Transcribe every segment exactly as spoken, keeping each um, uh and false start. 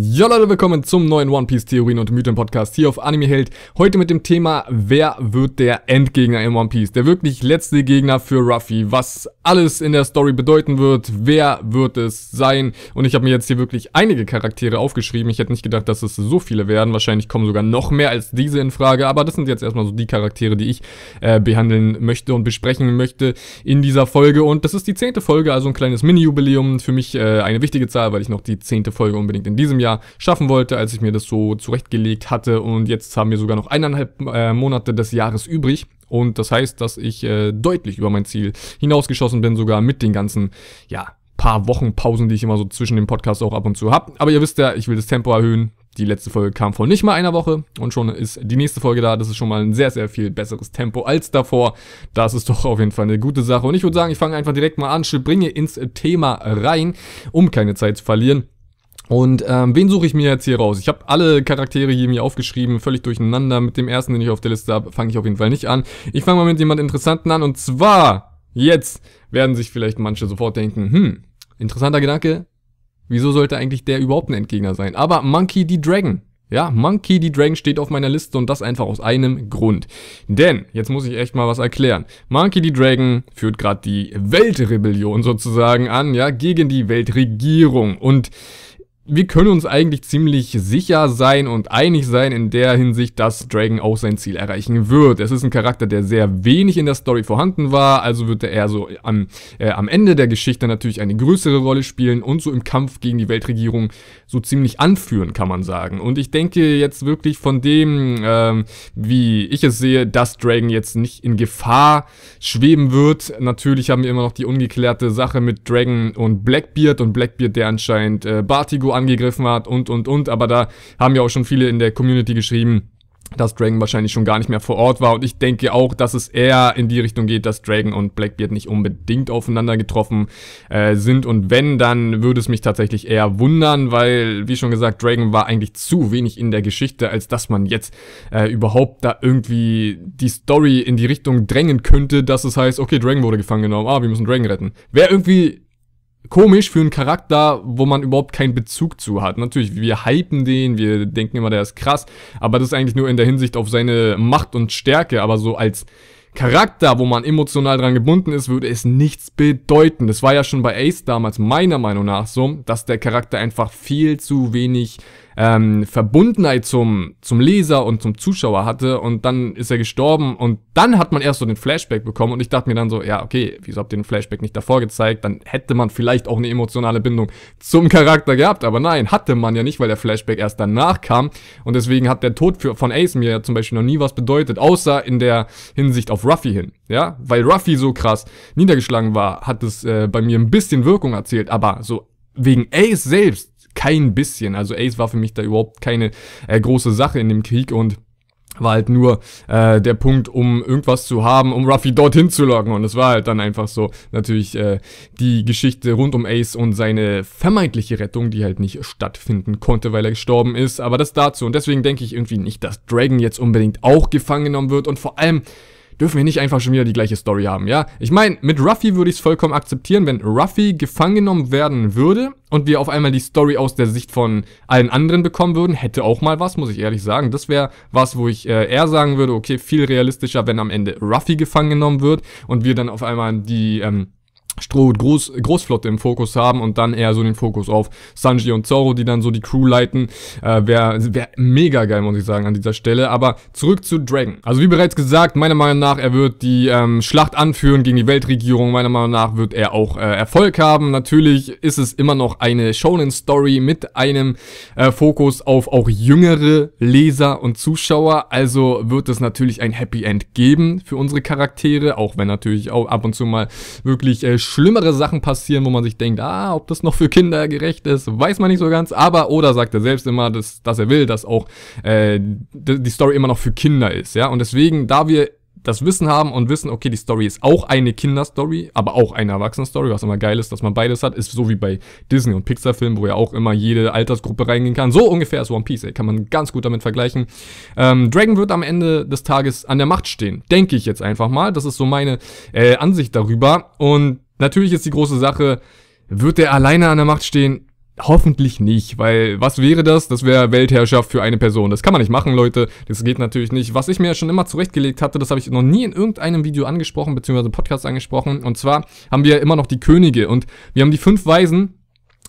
Jo Leute, willkommen zum neuen One Piece Theorien und Mythen Podcast hier auf Anime Held. Heute mit dem Thema, wer wird der Endgegner in One Piece? Der wirklich letzte Gegner für Ruffy, was alles in der Story bedeuten wird, wer wird es sein? Und ich habe mir jetzt hier wirklich einige Charaktere aufgeschrieben. Ich hätte nicht gedacht, dass es so viele werden. Wahrscheinlich kommen sogar noch mehr als diese in Frage, aber das sind jetzt erstmal so die Charaktere, die ich äh, behandeln möchte und besprechen möchte in dieser Folge. Und das ist die zehnte Folge, also ein kleines Mini-Jubiläum. Für mich äh, eine wichtige Zahl, weil ich noch die zehnte Folge unbedingt in diesem Jahr schaffen wollte, als ich mir das so zurechtgelegt hatte, und jetzt haben wir sogar noch eineinhalb äh, Monate des Jahres übrig. Und das heißt, dass ich äh, deutlich über mein Ziel hinausgeschossen bin, sogar mit den ganzen, ja, paar Wochenpausen, die ich immer so zwischen dem Podcast auch ab und zu habe. Aber ihr wisst ja, ich will das Tempo erhöhen. Die letzte Folge kam vor nicht mal einer Woche und schon ist die nächste Folge da. Das ist schon mal ein sehr, sehr viel besseres Tempo als davor. Das ist doch auf jeden Fall eine gute Sache. Und ich würde sagen, ich fange einfach direkt mal an, springe ins Thema rein, um keine Zeit zu verlieren. Und ähm, wen suche ich mir jetzt hier raus? Ich habe alle Charaktere hier mir aufgeschrieben, völlig durcheinander. Mit dem ersten, den ich auf der Liste habe, fange ich auf jeden Fall nicht an. Ich fange mal mit jemand Interessanten an, und zwar, jetzt werden sich vielleicht manche sofort denken, hm, interessanter Gedanke, wieso sollte eigentlich der überhaupt ein Endgegner sein? Aber Monkey D. Dragon. Ja, Monkey D. Dragon steht auf meiner Liste, und das einfach aus einem Grund. Denn, jetzt muss ich echt mal was erklären. Monkey D. Dragon führt gerade die Weltrebellion sozusagen an, ja, gegen die Weltregierung. Und wir können uns eigentlich ziemlich sicher sein und einig sein in der Hinsicht, dass Dragon auch sein Ziel erreichen wird. Es ist ein Charakter, der sehr wenig in der Story vorhanden war, also wird er eher so am, äh, am Ende der Geschichte natürlich eine größere Rolle spielen und so im Kampf gegen die Weltregierung so ziemlich anführen, kann man sagen. Und ich denke jetzt wirklich von dem, ähm, wie ich es sehe, dass Dragon jetzt nicht in Gefahr schweben wird. Natürlich haben wir immer noch die ungeklärte Sache mit Dragon und Blackbeard und Blackbeard, der anscheinend äh, Bartigo angegriffen hat und, und, und. Aber da haben ja auch schon viele in der Community geschrieben, dass Dragon wahrscheinlich schon gar nicht mehr vor Ort war. Und ich denke auch, dass es eher in die Richtung geht, dass Dragon und Blackbeard nicht unbedingt aufeinander getroffen äh, sind. Und wenn, dann würde es mich tatsächlich eher wundern, weil, wie schon gesagt, Dragon war eigentlich zu wenig in der Geschichte, als dass man jetzt äh, überhaupt da irgendwie die Story in die Richtung drängen könnte, dass es heißt, okay, Dragon wurde gefangen genommen, ah, wir müssen Dragon retten. Wäre irgendwie komisch für einen Charakter, wo man überhaupt keinen Bezug zu hat. Natürlich, wir hypen den, wir denken immer, der ist krass, aber das ist eigentlich nur in der Hinsicht auf seine Macht und Stärke, aber so als Charakter, wo man emotional dran gebunden ist, würde es nichts bedeuten. Das war ja schon bei Ace damals meiner Meinung nach so, dass der Charakter einfach viel zu wenig ähm, Verbundenheit zum, zum Leser und zum Zuschauer hatte, und dann ist er gestorben und dann hat man erst so den Flashback bekommen, und ich dachte mir dann so, ja okay, wieso habt ihr den Flashback nicht davor gezeigt, dann hätte man vielleicht auch eine emotionale Bindung zum Charakter gehabt, aber nein, hatte man ja nicht, weil der Flashback erst danach kam, und deswegen hat der Tod für, von Ace mir ja zum Beispiel noch nie was bedeutet, außer in der Hinsicht auf Ruffy hin, ja, weil Ruffy so krass niedergeschlagen war, hat es äh, bei mir ein bisschen Wirkung erzielt, aber so wegen Ace selbst kein bisschen, also Ace war für mich da überhaupt keine äh, große Sache in dem Krieg und war halt nur äh, der Punkt, um irgendwas zu haben, um Ruffy dorthin zu locken, und es war halt dann einfach so natürlich äh, die Geschichte rund um Ace und seine vermeintliche Rettung, die halt nicht stattfinden konnte, weil er gestorben ist, aber das dazu, und deswegen denke ich irgendwie nicht, dass Dragon jetzt unbedingt auch gefangen genommen wird, und vor allem dürfen wir nicht einfach schon wieder die gleiche Story haben, ja? Ich meine, mit Ruffy würde ich es vollkommen akzeptieren, wenn Ruffy gefangen genommen werden würde und wir auf einmal die Story aus der Sicht von allen anderen bekommen würden. Hätte auch mal was, muss ich ehrlich sagen. Das wäre was, wo ich äh, eher sagen würde, okay, viel realistischer, wenn am Ende Ruffy gefangen genommen wird und wir dann auf einmal die ähm, Strohhut Groß, Großflotte im Fokus haben und dann eher so den Fokus auf Sanji und Zorro, die dann so die Crew leiten. Äh, wäre wär mega geil, muss ich sagen, an dieser Stelle. Aber zurück zu Dragon. Also wie bereits gesagt, meiner Meinung nach, er wird die ähm, Schlacht anführen gegen die Weltregierung. Meiner Meinung nach wird er auch äh, Erfolg haben. Natürlich ist es immer noch eine Shonen-Story mit einem äh, Fokus auf auch jüngere Leser und Zuschauer. Also wird es natürlich ein Happy End geben für unsere Charaktere, auch wenn natürlich auch ab und zu mal wirklich äh, schlimmere Sachen passieren, wo man sich denkt, ah, ob das noch für Kinder gerecht ist, weiß man nicht so ganz, aber Oda sagt er selbst immer, dass, dass er will, dass auch äh, die Story immer noch für Kinder ist, ja, und deswegen, da wir das Wissen haben und wissen, okay, die Story ist auch eine Kinderstory, aber auch eine Erwachsenenstory, was immer geil ist, dass man beides hat, ist so wie bei Disney- und Pixar-Filmen, wo ja auch immer jede Altersgruppe reingehen kann. So ungefähr ist One Piece, ey, kann man ganz gut damit vergleichen. Ähm, Dragon wird am Ende des Tages an der Macht stehen, denke ich jetzt einfach mal, das ist so meine äh, Ansicht darüber, und natürlich ist die große Sache, wird er alleine an der Macht stehen? Hoffentlich nicht, weil was wäre das? Das wäre Weltherrschaft für eine Person. Das kann man nicht machen, Leute. Das geht natürlich nicht. Was ich mir schon immer zurechtgelegt hatte, das habe ich noch nie in irgendeinem Video angesprochen, beziehungsweise Podcast angesprochen. Und zwar haben wir immer noch die Könige und wir haben die fünf Weisen.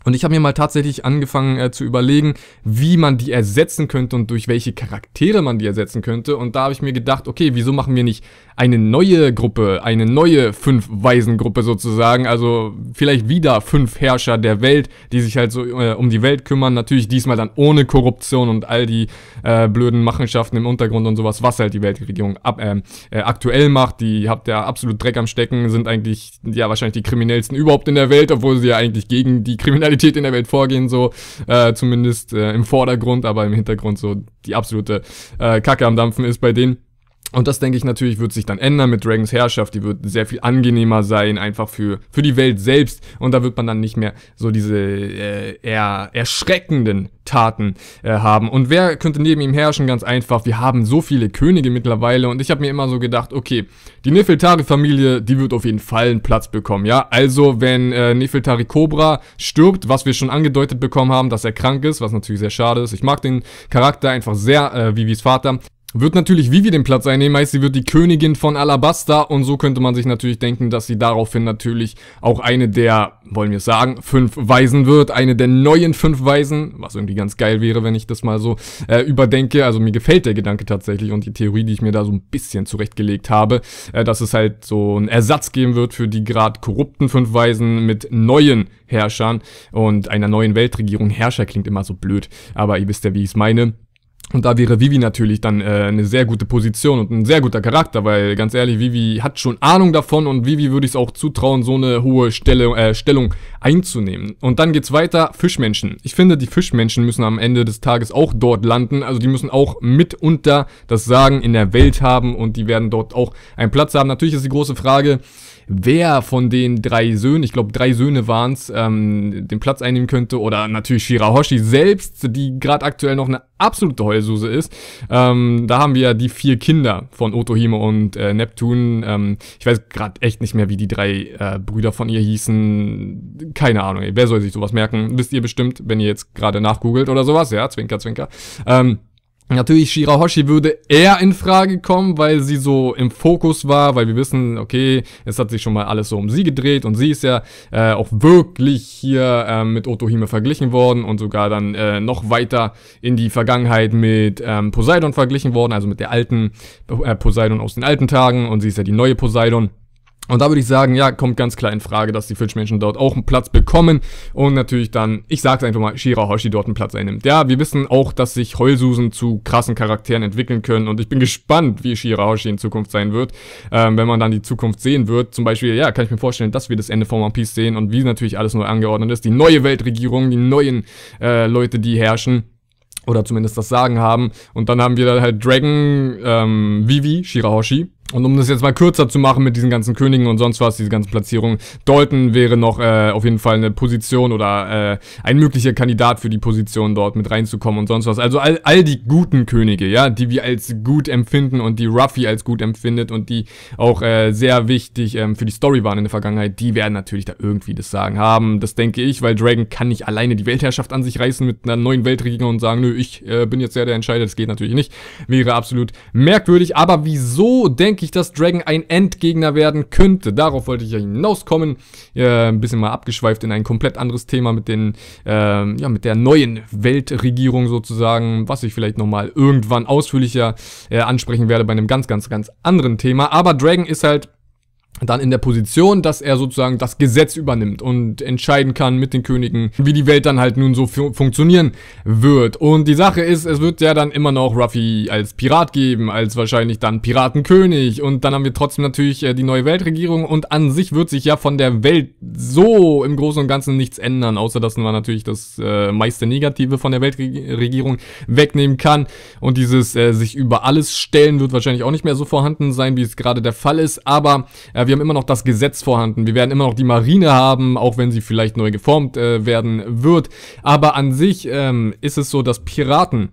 Und ich habe mir mal tatsächlich angefangen äh, zu überlegen, wie man die ersetzen könnte und durch welche Charaktere man die ersetzen könnte. Und da habe ich mir gedacht, okay, wieso machen wir nicht eine neue Gruppe, eine neue Fünf-Weisen-Gruppe sozusagen. Also vielleicht wieder fünf Herrscher der Welt, die sich halt so äh, um die Welt kümmern. Natürlich diesmal dann ohne Korruption und all die äh, blöden Machenschaften im Untergrund und sowas, was halt die Weltregierung ab, äh, äh, aktuell macht. Die habt ja absolut Dreck am Stecken, sind eigentlich ja wahrscheinlich die kriminellsten überhaupt in der Welt, obwohl sie ja eigentlich gegen die Kriminalität in der Welt vorgehen, so äh, zumindest äh, im Vordergrund, aber im Hintergrund so die absolute äh, Kacke am Dampfen ist bei denen. Und das, denke ich, natürlich wird sich dann ändern mit Dragons Herrschaft. Die wird sehr viel angenehmer sein, einfach für für die Welt selbst. Und da wird man dann nicht mehr so diese äh, eher erschreckenden Taten äh, haben. Und wer könnte neben ihm herrschen? Ganz einfach, wir haben so viele Könige mittlerweile. Und ich habe mir immer so gedacht, okay, die Nefertari-Familie, die wird auf jeden Fall einen Platz bekommen, ja? Also, wenn äh, Nefertari Cobra stirbt, was wir schon angedeutet bekommen haben, dass er krank ist, was natürlich sehr schade ist. Ich mag den Charakter einfach sehr, äh, Vivis Vater. Wird natürlich Vivi den Platz einnehmen, heißt, sie wird die Königin von Alabasta und so könnte man sich natürlich denken, dass sie daraufhin natürlich auch eine der, wollen wir es sagen, fünf Weisen wird, eine der neuen fünf Weisen, was irgendwie ganz geil wäre, wenn ich das mal so äh, überdenke, also mir gefällt der Gedanke tatsächlich und die Theorie, die ich mir da so ein bisschen zurechtgelegt habe, äh, dass es halt so einen Ersatz geben wird für die gerade korrupten fünf Weisen mit neuen Herrschern und einer neuen Weltregierung. Herrscher klingt immer so blöd, aber ihr wisst ja, wie ich es meine. Und da wäre Vivi natürlich dann äh, eine sehr gute Position und ein sehr guter Charakter, weil ganz ehrlich, Vivi hat schon Ahnung davon und Vivi würde ich es auch zutrauen, so eine hohe Stelle, äh, Stellung einzunehmen. Und dann geht's weiter, Fischmenschen. Ich finde, die Fischmenschen müssen am Ende des Tages auch dort landen, also die müssen auch mitunter das Sagen in der Welt haben und die werden dort auch einen Platz haben. Natürlich ist die große Frage, wer von den drei Söhnen, ich glaube drei Söhne waren es, ähm, den Platz einnehmen könnte. Oder natürlich Shirahoshi selbst, die gerade aktuell noch eine absolute Heulsuse ist. Ähm, da haben wir ja die vier Kinder von Otohime und äh, Neptun. Ähm, ich weiß gerade echt nicht mehr, wie die drei äh, Brüder von ihr hießen. Keine Ahnung, ey, wer soll sich sowas merken? Wisst ihr bestimmt, wenn ihr jetzt gerade nachgoogelt oder sowas. Ja, Zwinker, Zwinker. Ähm, Natürlich, Shirahoshi würde eher in Frage kommen, weil sie so im Fokus war, weil wir wissen, okay, es hat sich schon mal alles so um sie gedreht und sie ist ja äh, auch wirklich hier äh, mit Otohime verglichen worden und sogar dann äh, noch weiter in die Vergangenheit mit ähm, Poseidon verglichen worden, also mit der alten äh, Poseidon aus den alten Tagen und sie ist ja die neue Poseidon. Und da würde ich sagen, ja, kommt ganz klar in Frage, dass die Fischmenschen dort auch einen Platz bekommen und natürlich dann, ich sag's einfach mal, Shirahoshi dort einen Platz einnimmt. Ja, wir wissen auch, dass sich Heulsusen zu krassen Charakteren entwickeln können und ich bin gespannt, wie Shirahoshi in Zukunft sein wird, ähm, wenn man dann die Zukunft sehen wird. Zum Beispiel, ja, kann ich mir vorstellen, dass wir das Ende von One Piece sehen und wie natürlich alles neu angeordnet ist. Die neue Weltregierung, die neuen äh, Leute, die herrschen. Oder zumindest das Sagen haben. Und dann haben wir dann halt Dragon, ähm, Vivi, Shirahoshi. Und um das jetzt mal kürzer zu machen mit diesen ganzen Königen und sonst was, diese ganzen Platzierungen, Dalton wäre noch äh, auf jeden Fall eine Position oder äh, ein möglicher Kandidat für die Position dort mit reinzukommen und sonst was. Also all, all die guten Könige, ja, die wir als gut empfinden und die Ruffy als gut empfindet und die auch äh, sehr wichtig ähm, für die Story waren in der Vergangenheit, die werden natürlich da irgendwie das Sagen haben. Das denke ich, weil Dragon kann nicht alleine die Weltherrschaft an sich reißen mit einer neuen Weltregierung und sagen, nö, ich äh, bin jetzt ja der Entscheider, das geht natürlich nicht. Wäre absolut merkwürdig, aber wieso denke ich, dass Dragon ein Endgegner werden könnte. Darauf wollte ich ja hinauskommen. Äh, ein bisschen mal abgeschweift in ein komplett anderes Thema mit den, äh, ja, mit der neuen Weltregierung sozusagen, was ich vielleicht nochmal irgendwann ausführlicher äh, ansprechen werde bei einem ganz, ganz, ganz anderen Thema. Aber Dragon ist halt dann in der Position, dass er sozusagen das Gesetz übernimmt und entscheiden kann mit den Königen, wie die Welt dann halt nun so fu funktionieren wird. Und die Sache ist, es wird ja dann immer noch Ruffy als Pirat geben, als wahrscheinlich dann Piratenkönig und dann haben wir trotzdem natürlich äh, die neue Weltregierung und an sich wird sich ja von der Welt so im Großen und Ganzen nichts ändern, außer dass man natürlich das äh, meiste Negative von der Weltregierung wegnehmen kann und dieses äh, sich über alles stellen wird wahrscheinlich auch nicht mehr so vorhanden sein, wie es gerade der Fall ist, aber äh, wir haben immer noch das Gesetz vorhanden, wir werden immer noch die Marine haben, auch wenn sie vielleicht neu geformt äh, werden wird, aber an sich ähm, ist es so, dass Piraten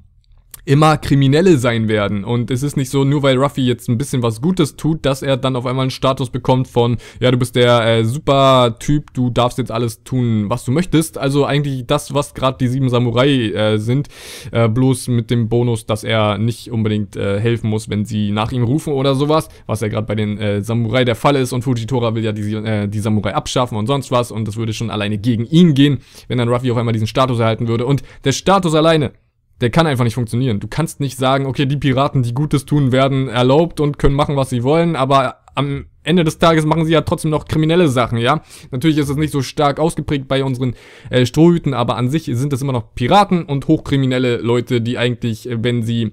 immer Kriminelle sein werden. Und es ist nicht so, nur weil Ruffy jetzt ein bisschen was Gutes tut, dass er dann auf einmal einen Status bekommt von, ja, du bist der äh, super Typ, du darfst jetzt alles tun, was du möchtest. Also eigentlich das, was gerade die sieben Samurai äh, sind, äh, bloß mit dem Bonus, dass er nicht unbedingt äh, helfen muss, wenn sie nach ihm rufen oder sowas, was ja gerade bei den äh, Samurai der Fall ist. Und Fujitora will ja die, äh, die Samurai abschaffen und sonst was, und das würde schon alleine gegen ihn gehen, wenn dann Ruffy auf einmal diesen Status erhalten würde. Und der Status alleine, der kann einfach nicht funktionieren. Du kannst nicht sagen, okay, die Piraten, die Gutes tun, werden erlaubt und können machen, was sie wollen, aber am Ende des Tages machen sie ja trotzdem noch kriminelle Sachen, ja? Natürlich ist es nicht so stark ausgeprägt bei unseren äh, Strohhüten, aber an sich sind es immer noch Piraten und hochkriminelle Leute, die eigentlich, wenn sie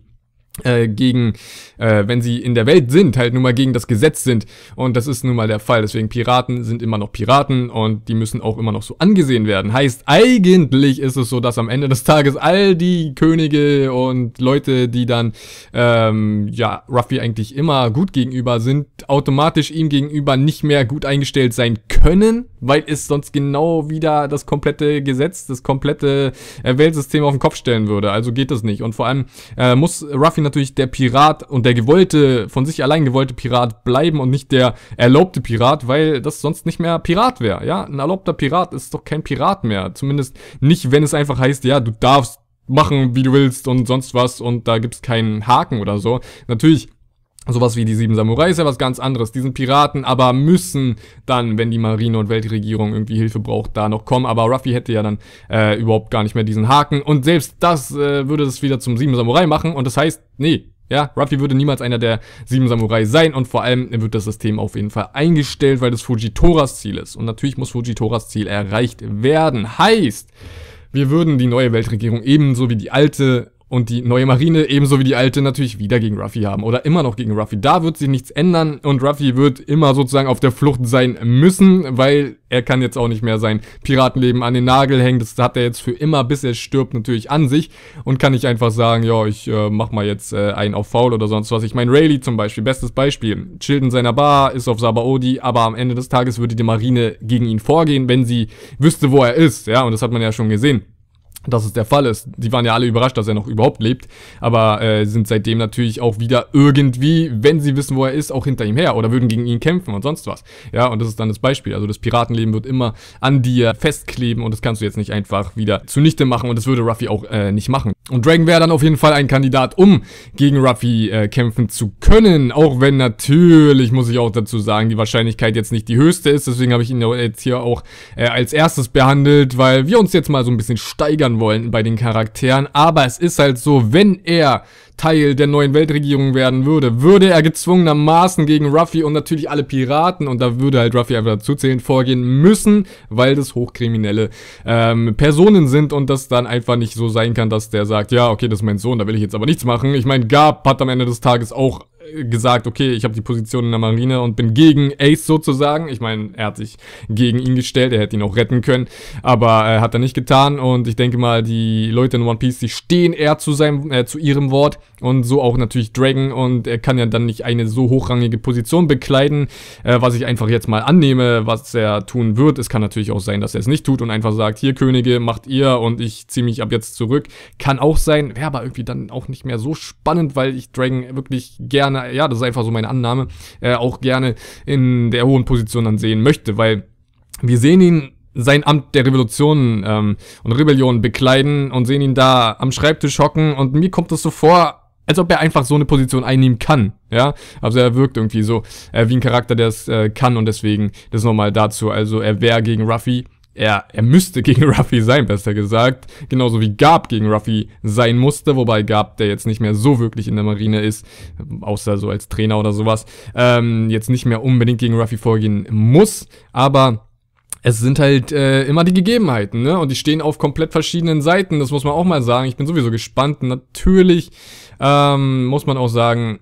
Äh, gegen, äh, wenn sie in der Welt sind, halt nun mal gegen das Gesetz sind. Und das ist nun mal der Fall. Deswegen Piraten sind immer noch Piraten und die müssen auch immer noch so angesehen werden. Heißt, eigentlich ist es so, dass am Ende des Tages all die Könige und Leute, die dann, ähm, ja, Ruffy eigentlich immer gut gegenüber sind, automatisch ihm gegenüber nicht mehr gut eingestellt sein können, weil es sonst genau wieder das komplette Gesetz, das komplette äh, Weltsystem auf den Kopf stellen würde. Also geht das nicht. Und vor allem äh, muss Ruffy natürlich der Pirat und der gewollte, von sich allein gewollte Pirat bleiben und nicht der erlaubte Pirat, weil das sonst nicht mehr Pirat wäre, ja? Ein erlaubter Pirat ist doch kein Pirat mehr, zumindest nicht, wenn es einfach heißt, ja, du darfst machen, wie du willst und sonst was und da gibt's keinen Haken oder so. Natürlich, sowas wie die sieben Samurai ist ja was ganz anderes. Die sind Piraten, aber müssen dann, wenn die Marine und Weltregierung irgendwie Hilfe braucht, da noch kommen. Aber Ruffy hätte ja dann äh, überhaupt gar nicht mehr diesen Haken. Und selbst das äh, würde das wieder zum sieben Samurai machen. Und das heißt, nee, ja, Ruffy würde niemals einer der sieben Samurai sein. Und vor allem wird das System auf jeden Fall eingestellt, weil das Fujitoras Ziel ist. Und natürlich muss Fujitoras Ziel erreicht werden. Heißt, wir würden die neue Weltregierung ebenso wie die alte und die neue Marine ebenso wie die alte natürlich wieder gegen Ruffy haben oder immer noch gegen Ruffy. Da wird sich nichts ändern und Ruffy wird immer sozusagen auf der Flucht sein müssen, weil er kann jetzt auch nicht mehr sein Piratenleben an den Nagel hängen. Das hat er jetzt für immer, bis er stirbt, natürlich an sich und kann nicht einfach sagen, ja, ich äh, mach mal jetzt äh, einen auf faul oder sonst was. Ich meine, Rayleigh zum Beispiel, bestes Beispiel, chillt in seiner Bar, ist auf Sabaody, aber am Ende des Tages würde die Marine gegen ihn vorgehen, wenn sie wüsste, wo er ist, ja, und das hat man ja schon gesehen, dass es der Fall ist. Die waren ja alle überrascht, dass er noch überhaupt lebt, aber äh, sind seitdem natürlich auch wieder irgendwie, wenn sie wissen, wo er ist, auch hinter ihm her oder würden gegen ihn kämpfen und sonst was. Ja, und das ist dann das Beispiel. Also das Piratenleben wird immer an dir festkleben und das kannst du jetzt nicht einfach wieder zunichte machen und das würde Ruffy auch äh, nicht machen. Und Dragon wäre dann auf jeden Fall ein Kandidat, um gegen Ruffy äh, kämpfen zu können, auch wenn natürlich, muss ich auch dazu sagen, die Wahrscheinlichkeit jetzt nicht die höchste ist, deswegen habe ich ihn jetzt hier auch äh, als erstes behandelt, weil wir uns jetzt mal so ein bisschen steigern wollen bei den Charakteren, aber es ist halt so, wenn er Teil der neuen Weltregierung werden würde, würde er gezwungenermaßen gegen Ruffy und natürlich alle Piraten, und da würde halt Ruffy einfach dazuzählen, vorgehen müssen, weil das hochkriminelle ähm, Personen sind und das dann einfach nicht so sein kann, dass der sagt, ja, okay, das ist mein Sohn, da will ich jetzt aber nichts machen. Ich meine, Garp hat am Ende des Tages auch gesagt, okay, ich habe die Position in der Marine und bin gegen Ace sozusagen. Ich meine, er hat sich gegen ihn gestellt, er hätte ihn auch retten können, aber äh, hat er nicht getan und ich denke mal, die Leute in One Piece, die stehen eher zu seinem, äh, zu ihrem Wort und so auch natürlich Dragon und er kann ja dann nicht eine so hochrangige Position bekleiden, äh, was ich einfach jetzt mal annehme, was er tun wird. Es kann natürlich auch sein, dass er es nicht tut und einfach sagt, hier Könige, macht ihr und ich ziehe mich ab jetzt zurück. Kann auch sein, wäre aber irgendwie dann auch nicht mehr so spannend, weil ich Dragon wirklich gerne, ja, das ist einfach so meine Annahme, äh, auch gerne in der hohen Position dann sehen möchte, weil wir sehen ihn sein Amt der Revolutionen ähm, und Rebellionen bekleiden und sehen ihn da am Schreibtisch hocken und mir kommt das so vor, als ob er einfach so eine Position einnehmen kann, ja, also er wirkt irgendwie so äh, wie ein Charakter, der es äh, kann und deswegen das nochmal dazu, also er wäre gegen Ruffy. Er, er müsste gegen Ruffy sein, besser gesagt. Genauso wie Garp gegen Ruffy sein musste. Wobei Garp, der jetzt nicht mehr so wirklich in der Marine ist, außer so als Trainer oder sowas, ähm, jetzt nicht mehr unbedingt gegen Ruffy vorgehen muss. Aber es sind halt äh, immer die Gegebenheiten, ne? Und die stehen auf komplett verschiedenen Seiten. Das muss man auch mal sagen. Ich bin sowieso gespannt. Natürlich ähm, muss man auch sagen,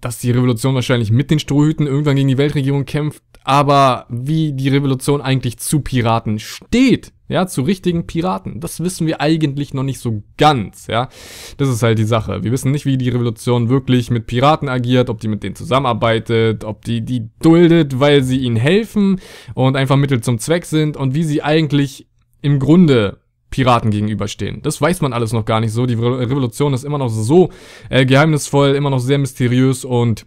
dass die Revolution wahrscheinlich mit den Strohhüten irgendwann gegen die Weltregierung kämpft, aber wie die Revolution eigentlich zu Piraten steht, ja, zu richtigen Piraten, das wissen wir eigentlich noch nicht so ganz, ja, das ist halt die Sache, wir wissen nicht, wie die Revolution wirklich mit Piraten agiert, ob die mit denen zusammenarbeitet, ob die die duldet, weil sie ihnen helfen und einfach Mittel zum Zweck sind und wie sie eigentlich im Grunde Piraten gegenüberstehen. Das weiß man alles noch gar nicht so. Die Re Revolution ist immer noch so äh, geheimnisvoll, immer noch sehr mysteriös und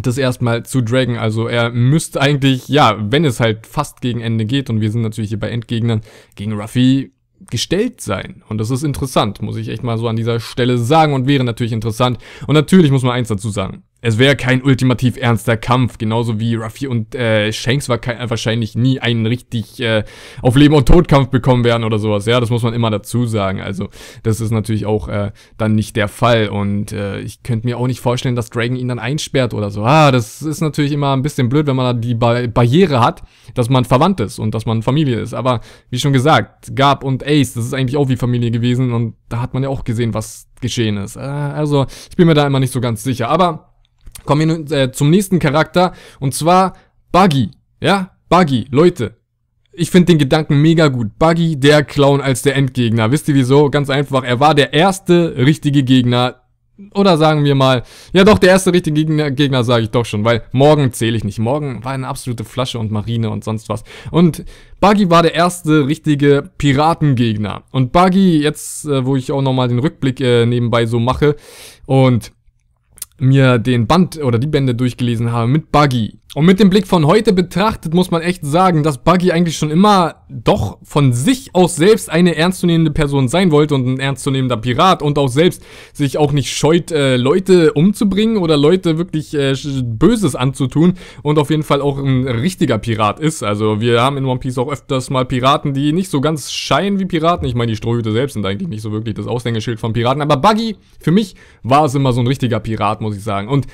das erstmal zu Dragon. Also er müsste eigentlich, ja, wenn es halt fast gegen Ende geht, und wir sind natürlich hier bei Endgegnern, gegen Ruffy gestellt sein. Und das ist interessant, muss ich echt mal so an dieser Stelle sagen, und wäre natürlich interessant. Und natürlich muss man eins dazu sagen. Es wäre kein ultimativ ernster Kampf, genauso wie Ruffy und äh, Shanks war kein, wahrscheinlich nie einen richtig äh, auf Leben und Tod Kampf bekommen werden oder sowas. Ja, das muss man immer dazu sagen. Also das ist natürlich auch äh, dann nicht der Fall, und äh, ich könnte mir auch nicht vorstellen, dass Dragon ihn dann einsperrt oder so. Ah, das ist natürlich immer ein bisschen blöd, wenn man da die ba Barriere hat, dass man verwandt ist und dass man Familie ist. Aber wie schon gesagt, Garp und Ace, das ist eigentlich auch wie Familie gewesen, und da hat man ja auch gesehen, was geschehen ist. Äh, also ich bin mir da immer nicht so ganz sicher, aber kommen wir nun äh, zum nächsten Charakter, und zwar Buggy. Ja, Buggy, Leute. Ich finde den Gedanken mega gut. Buggy, der Clown als der Endgegner. Wisst ihr wieso? Ganz einfach, er war der erste richtige Gegner. Oder sagen wir mal, ja doch, der erste richtige Gegner, Gegner sage ich doch schon, weil morgen zähle ich nicht. Morgen war eine absolute Flasche und Marine und sonst was. Und Buggy war der erste richtige Piratengegner. Und Buggy, jetzt äh, wo ich auch nochmal den Rückblick äh, nebenbei so mache und mir den Band oder die Bände durchgelesen habe mit Buggy. Und mit dem Blick von heute betrachtet muss man echt sagen, dass Buggy eigentlich schon immer doch von sich aus selbst eine ernstzunehmende Person sein wollte und ein ernstzunehmender Pirat, und auch selbst sich auch nicht scheut, äh, Leute umzubringen oder Leute wirklich äh, Böses anzutun, und auf jeden Fall auch ein richtiger Pirat ist. Also wir haben in One Piece auch öfters mal Piraten, die nicht so ganz scheinen wie Piraten. Ich meine, die Strohhüte selbst sind eigentlich nicht so wirklich das Aushängeschild von Piraten, aber Buggy, für mich war es immer so ein richtiger Pirat, muss ich sagen. Und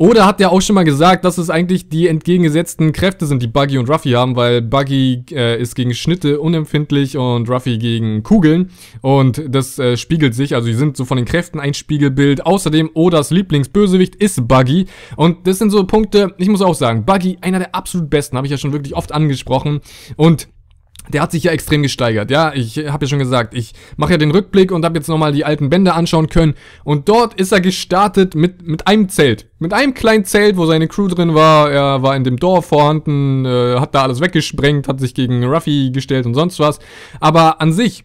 Oda hat ja auch schon mal gesagt, dass es eigentlich die entgegengesetzten Kräfte sind, die Buggy und Ruffy haben, weil Buggy äh, ist gegen Schnitte unempfindlich und Ruffy gegen Kugeln, und das äh, spiegelt sich, also die sind so von den Kräften ein Spiegelbild. Außerdem Odas Lieblingsbösewicht ist Buggy, und das sind so Punkte, ich muss auch sagen, Buggy, einer der absolut besten, habe ich ja schon wirklich oft angesprochen, und der hat sich ja extrem gesteigert, ja, ich habe ja schon gesagt, ich mache ja den Rückblick und habe jetzt nochmal die alten Bände anschauen können, und dort ist er gestartet mit mit einem Zelt, mit einem kleinen Zelt, wo seine Crew drin war, er war in dem Dorf vorhanden, äh, hat da alles weggesprengt, hat sich gegen Ruffy gestellt und sonst was, aber an sich,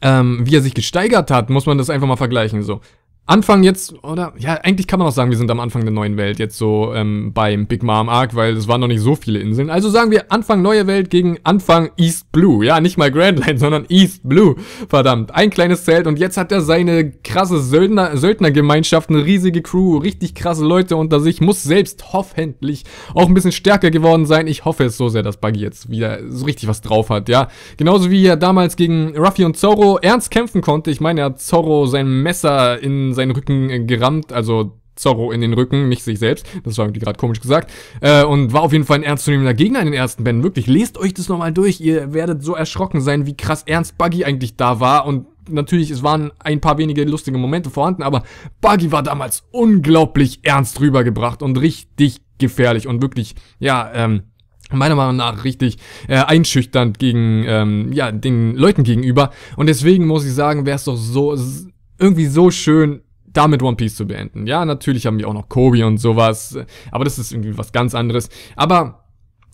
ähm, wie er sich gesteigert hat, muss man das einfach mal vergleichen, so. Anfang jetzt, oder? Ja, eigentlich kann man auch sagen, wir sind am Anfang der neuen Welt, jetzt so ähm, beim Big Mom Arc, weil es waren noch nicht so viele Inseln. Also sagen wir Anfang neue Welt gegen Anfang East Blue. Ja, nicht mal Grand Line, sondern East Blue. Verdammt, ein kleines Zelt, und jetzt hat er seine krasse Söldner, Söldnergemeinschaft, eine riesige Crew, richtig krasse Leute unter sich, muss selbst hoffentlich auch ein bisschen stärker geworden sein. Ich hoffe es so sehr, dass Buggy jetzt wieder so richtig was drauf hat, ja. Genauso wie er damals gegen Ruffy und Zorro ernst kämpfen konnte. Ich meine, er hat Zorro sein Messer in seinen Rücken gerammt, also Zorro in den Rücken, nicht sich selbst, das war irgendwie gerade komisch gesagt, äh, und war auf jeden Fall ein ernstzunehmender Gegner in den ersten Bänden, wirklich, lest euch das nochmal durch, ihr werdet so erschrocken sein, wie krass ernst Buggy eigentlich da war, und natürlich, es waren ein paar wenige lustige Momente vorhanden, aber Buggy war damals unglaublich ernst rübergebracht und richtig gefährlich und wirklich, ja, ähm, meiner Meinung nach richtig äh, einschüchternd gegen, ähm, ja, den Leuten gegenüber, und deswegen muss ich sagen, wäre es doch so irgendwie so schön, damit One Piece zu beenden. Ja, natürlich haben wir auch noch Koby und sowas, aber das ist irgendwie was ganz anderes. Aber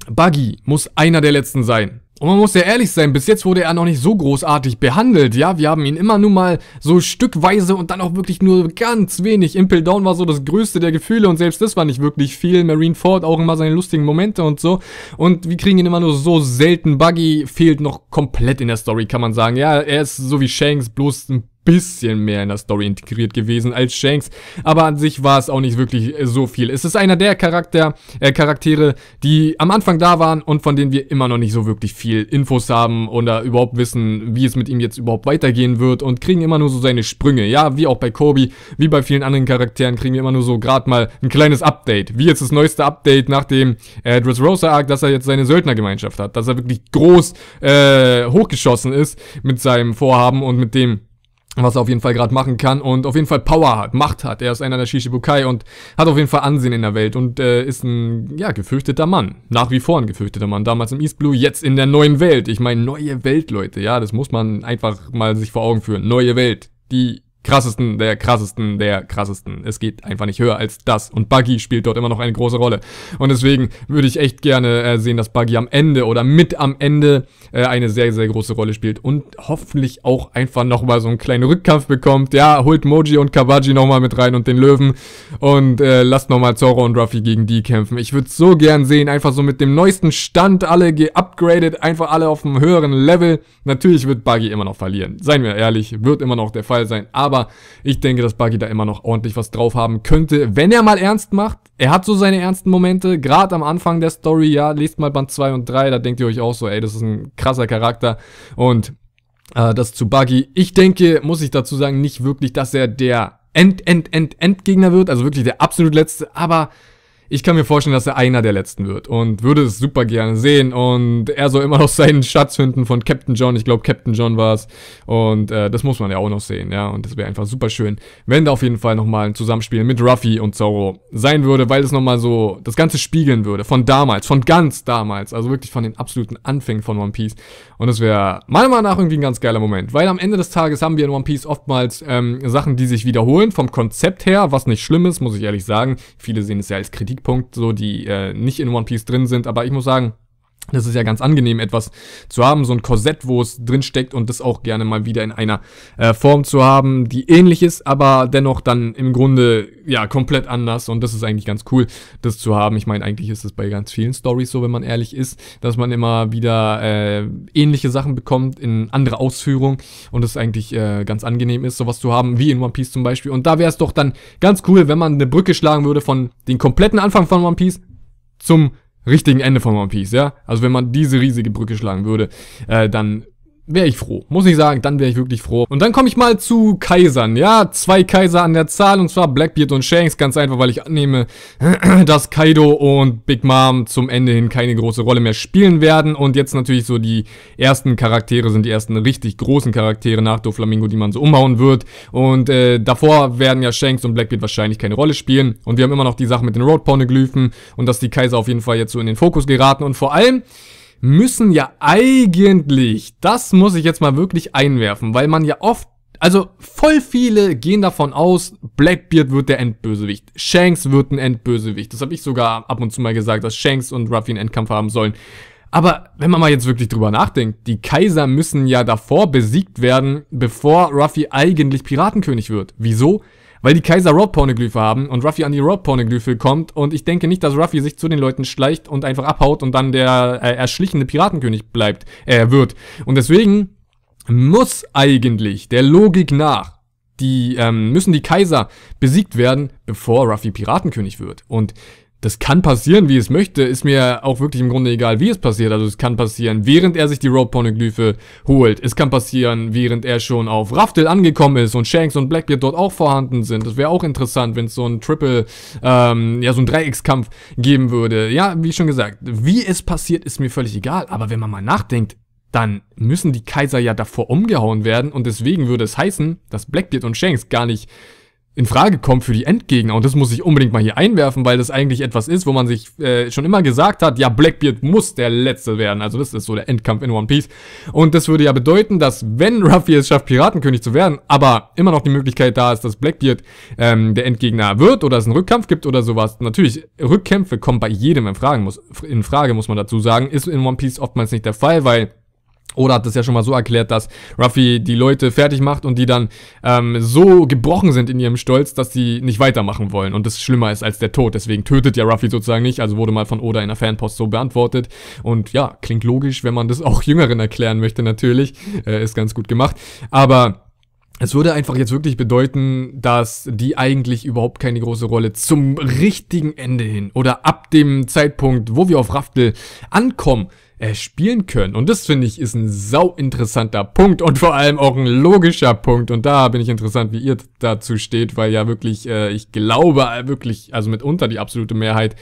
Buggy muss einer der Letzten sein. Und man muss ja ehrlich sein, bis jetzt wurde er noch nicht so großartig behandelt, ja, wir haben ihn immer nur mal so stückweise und dann auch wirklich nur ganz wenig. Impel Down war so das größte der Gefühle, und selbst das war nicht wirklich viel. Marineford auch immer seine lustigen Momente und so, und wir kriegen ihn immer nur so selten. Buggy fehlt noch komplett in der Story, kann man sagen, ja, er ist so wie Shanks, bloß ein bisschen mehr in der Story integriert gewesen als Shanks, aber an sich war es auch nicht wirklich so viel. Es ist einer der Charakter, äh, Charaktere, die am Anfang da waren und von denen wir immer noch nicht so wirklich viel Infos haben oder überhaupt wissen, wie es mit ihm jetzt überhaupt weitergehen wird, und kriegen immer nur so seine Sprünge, ja, wie auch bei Koby, wie bei vielen anderen Charakteren kriegen wir immer nur so gerade mal ein kleines Update, wie jetzt das neueste Update nach dem äh, Dressrosa-Arc, dass er jetzt seine Söldnergemeinschaft hat, dass er wirklich groß äh, hochgeschossen ist mit seinem Vorhaben und mit dem, was er auf jeden Fall gerade machen kann und auf jeden Fall Power hat, Macht hat. Er ist einer der Shichibukai und hat auf jeden Fall Ansehen in der Welt und äh, ist ein, ja, gefürchteter Mann. Nach wie vor ein gefürchteter Mann. Damals im East Blue, jetzt in der neuen Welt. Ich meine, neue Welt, Leute. Ja, das muss man einfach mal sich vor Augen führen. Neue Welt. Die krassesten, der krassesten, der krassesten. Es geht einfach nicht höher als das. Und Buggy spielt dort immer noch eine große Rolle. Und deswegen würde ich echt gerne äh, sehen, dass Buggy am Ende oder mit am Ende äh, eine sehr, sehr große Rolle spielt. Und hoffentlich auch einfach nochmal so einen kleinen Rückkampf bekommt. Ja, holt Moji und Kawaji nochmal mit rein und den Löwen. Und äh, lasst nochmal Zorro und Ruffy gegen die kämpfen. Ich würde es so gern sehen. Einfach so mit dem neuesten Stand, alle geupgradet, einfach alle auf einem höheren Level. Natürlich wird Buggy immer noch verlieren. Seien wir ehrlich, wird immer noch der Fall sein. Aber ich denke, dass Buggy da immer noch ordentlich was drauf haben könnte, wenn er mal ernst macht. Er hat so seine ernsten Momente, gerade am Anfang der Story, ja, lest mal Band zwei und drei, da denkt ihr euch auch so, ey, das ist ein krasser Charakter. Und äh, das zu Buggy, ich denke, muss ich dazu sagen, nicht wirklich, dass er der End, End, End, Endgegner wird, also wirklich der absolut letzte, aber ich kann mir vorstellen, dass er einer der letzten wird und würde es super gerne sehen. Und er soll immer noch seinen Schatz finden von Captain John. Ich glaube, Captain John war es. Und äh, das muss man ja auch noch sehen, ja. Und das wäre einfach super schön, wenn da auf jeden Fall nochmal ein Zusammenspiel mit Ruffy und Zorro sein würde, weil es nochmal so das Ganze spiegeln würde. Von damals, von ganz damals. Also wirklich von den absoluten Anfängen von One Piece. Und das wäre meiner Meinung nach irgendwie ein ganz geiler Moment. Weil am Ende des Tages haben wir in One Piece oftmals ähm, Sachen, die sich wiederholen vom Konzept her, was nicht schlimm ist, muss ich ehrlich sagen. Viele sehen es ja als Kritik. Punkt, so die äh, nicht in One Piece drin sind, aber ich muss sagen, das ist ja ganz angenehm, etwas zu haben, so ein Korsett, wo es drin steckt und das auch gerne mal wieder in einer äh, Form zu haben, die ähnlich ist, aber dennoch dann im Grunde, ja, komplett anders und das ist eigentlich ganz cool, das zu haben. Ich meine, eigentlich ist es bei ganz vielen Storys so, wenn man ehrlich ist, dass man immer wieder äh, ähnliche Sachen bekommt in andere Ausführung und es eigentlich äh, ganz angenehm ist, sowas zu haben, wie in One Piece zum Beispiel. Und da wäre es doch dann ganz cool, wenn man eine Brücke schlagen würde von den kompletten Anfang von One Piece zum richtigen Ende von One Piece, ja? Also wenn man diese riesige Brücke schlagen würde, äh, dann wäre ich froh. Muss ich sagen, dann wäre ich wirklich froh. Und dann komme ich mal zu Kaisern, ja? Zwei Kaiser an der Zahl, und zwar Blackbeard und Shanks, ganz einfach, weil ich annehme, dass Kaido und Big Mom zum Ende hin keine große Rolle mehr spielen werden. Und jetzt natürlich so die ersten Charaktere sind die ersten richtig großen Charaktere nach Doflamingo, die man so umhauen wird. Und äh, davor werden ja Shanks und Blackbeard wahrscheinlich keine Rolle spielen. Und wir haben immer noch die Sache mit den Rob-Poneglyphen und dass die Kaiser auf jeden Fall jetzt so in den Fokus geraten. Und vor allem müssen ja eigentlich, das muss ich jetzt mal wirklich einwerfen, weil man ja oft, also voll viele gehen davon aus, Blackbeard wird der Endbösewicht, Shanks wird ein Endbösewicht, das habe ich sogar ab und zu mal gesagt, dass Shanks und Ruffy einen Endkampf haben sollen. Aber wenn man mal jetzt wirklich drüber nachdenkt, die Kaiser müssen ja davor besiegt werden, bevor Ruffy eigentlich Piratenkönig wird. Wieso? Weil die Kaiser Rob-Poneglyphe haben und Ruffy an die Rob-Poneglyphe kommt und ich denke nicht, dass Ruffy sich zu den Leuten schleicht und einfach abhaut und dann der äh, erschlichene Piratenkönig bleibt, äh, wird. Und deswegen muss eigentlich der Logik nach, die, ähm, müssen die Kaiser besiegt werden, bevor Ruffy Piratenkönig wird. Und das kann passieren, wie es möchte, ist mir auch wirklich im Grunde egal, wie es passiert. Also es kann passieren, während er sich die Rob-Poneglyphe holt. Es kann passieren, während er schon auf Raftel angekommen ist und Shanks und Blackbeard dort auch vorhanden sind. Das wäre auch interessant, wenn es so ein Triple, ähm, ja so ein Dreieckskampf geben würde. Ja, wie schon gesagt, wie es passiert, ist mir völlig egal. Aber wenn man mal nachdenkt, dann müssen die Kaiser ja davor umgehauen werden. Und deswegen würde es heißen, dass Blackbeard und Shanks gar nicht in Frage kommt für die Endgegner. Und das muss ich unbedingt mal hier einwerfen, weil das eigentlich etwas ist, wo man sich äh, schon immer gesagt hat, ja, Blackbeard muss der Letzte werden. Also das ist so der Endkampf in One Piece. Und das würde ja bedeuten, dass wenn Ruffy es schafft, Piratenkönig zu werden, aber immer noch die Möglichkeit da ist, dass Blackbeard ähm, der Endgegner wird oder es einen Rückkampf gibt oder sowas. Natürlich, Rückkämpfe kommen bei jedem in Frage, muss, in Frage, muss man dazu sagen. Ist in One Piece oftmals nicht der Fall, weil Oda hat das ja schon mal so erklärt, dass Ruffy die Leute fertig macht und die dann ähm, so gebrochen sind in ihrem Stolz, dass sie nicht weitermachen wollen und das schlimmer ist als der Tod. Deswegen tötet ja Ruffy sozusagen nicht, also wurde mal von Oda in der Fanpost so beantwortet. Und ja, klingt logisch, wenn man das auch Jüngeren erklären möchte natürlich, äh, ist ganz gut gemacht, aber es würde einfach jetzt wirklich bedeuten, dass die eigentlich überhaupt keine große Rolle zum richtigen Ende hin oder ab dem Zeitpunkt, wo wir auf Raftel ankommen, äh, spielen können. Und das, finde ich, ist ein sau interessanter Punkt und vor allem auch ein logischer Punkt. Und da bin ich interessant, wie ihr dazu steht, weil ja wirklich, äh, ich glaube wirklich, also mitunter die absolute Mehrheit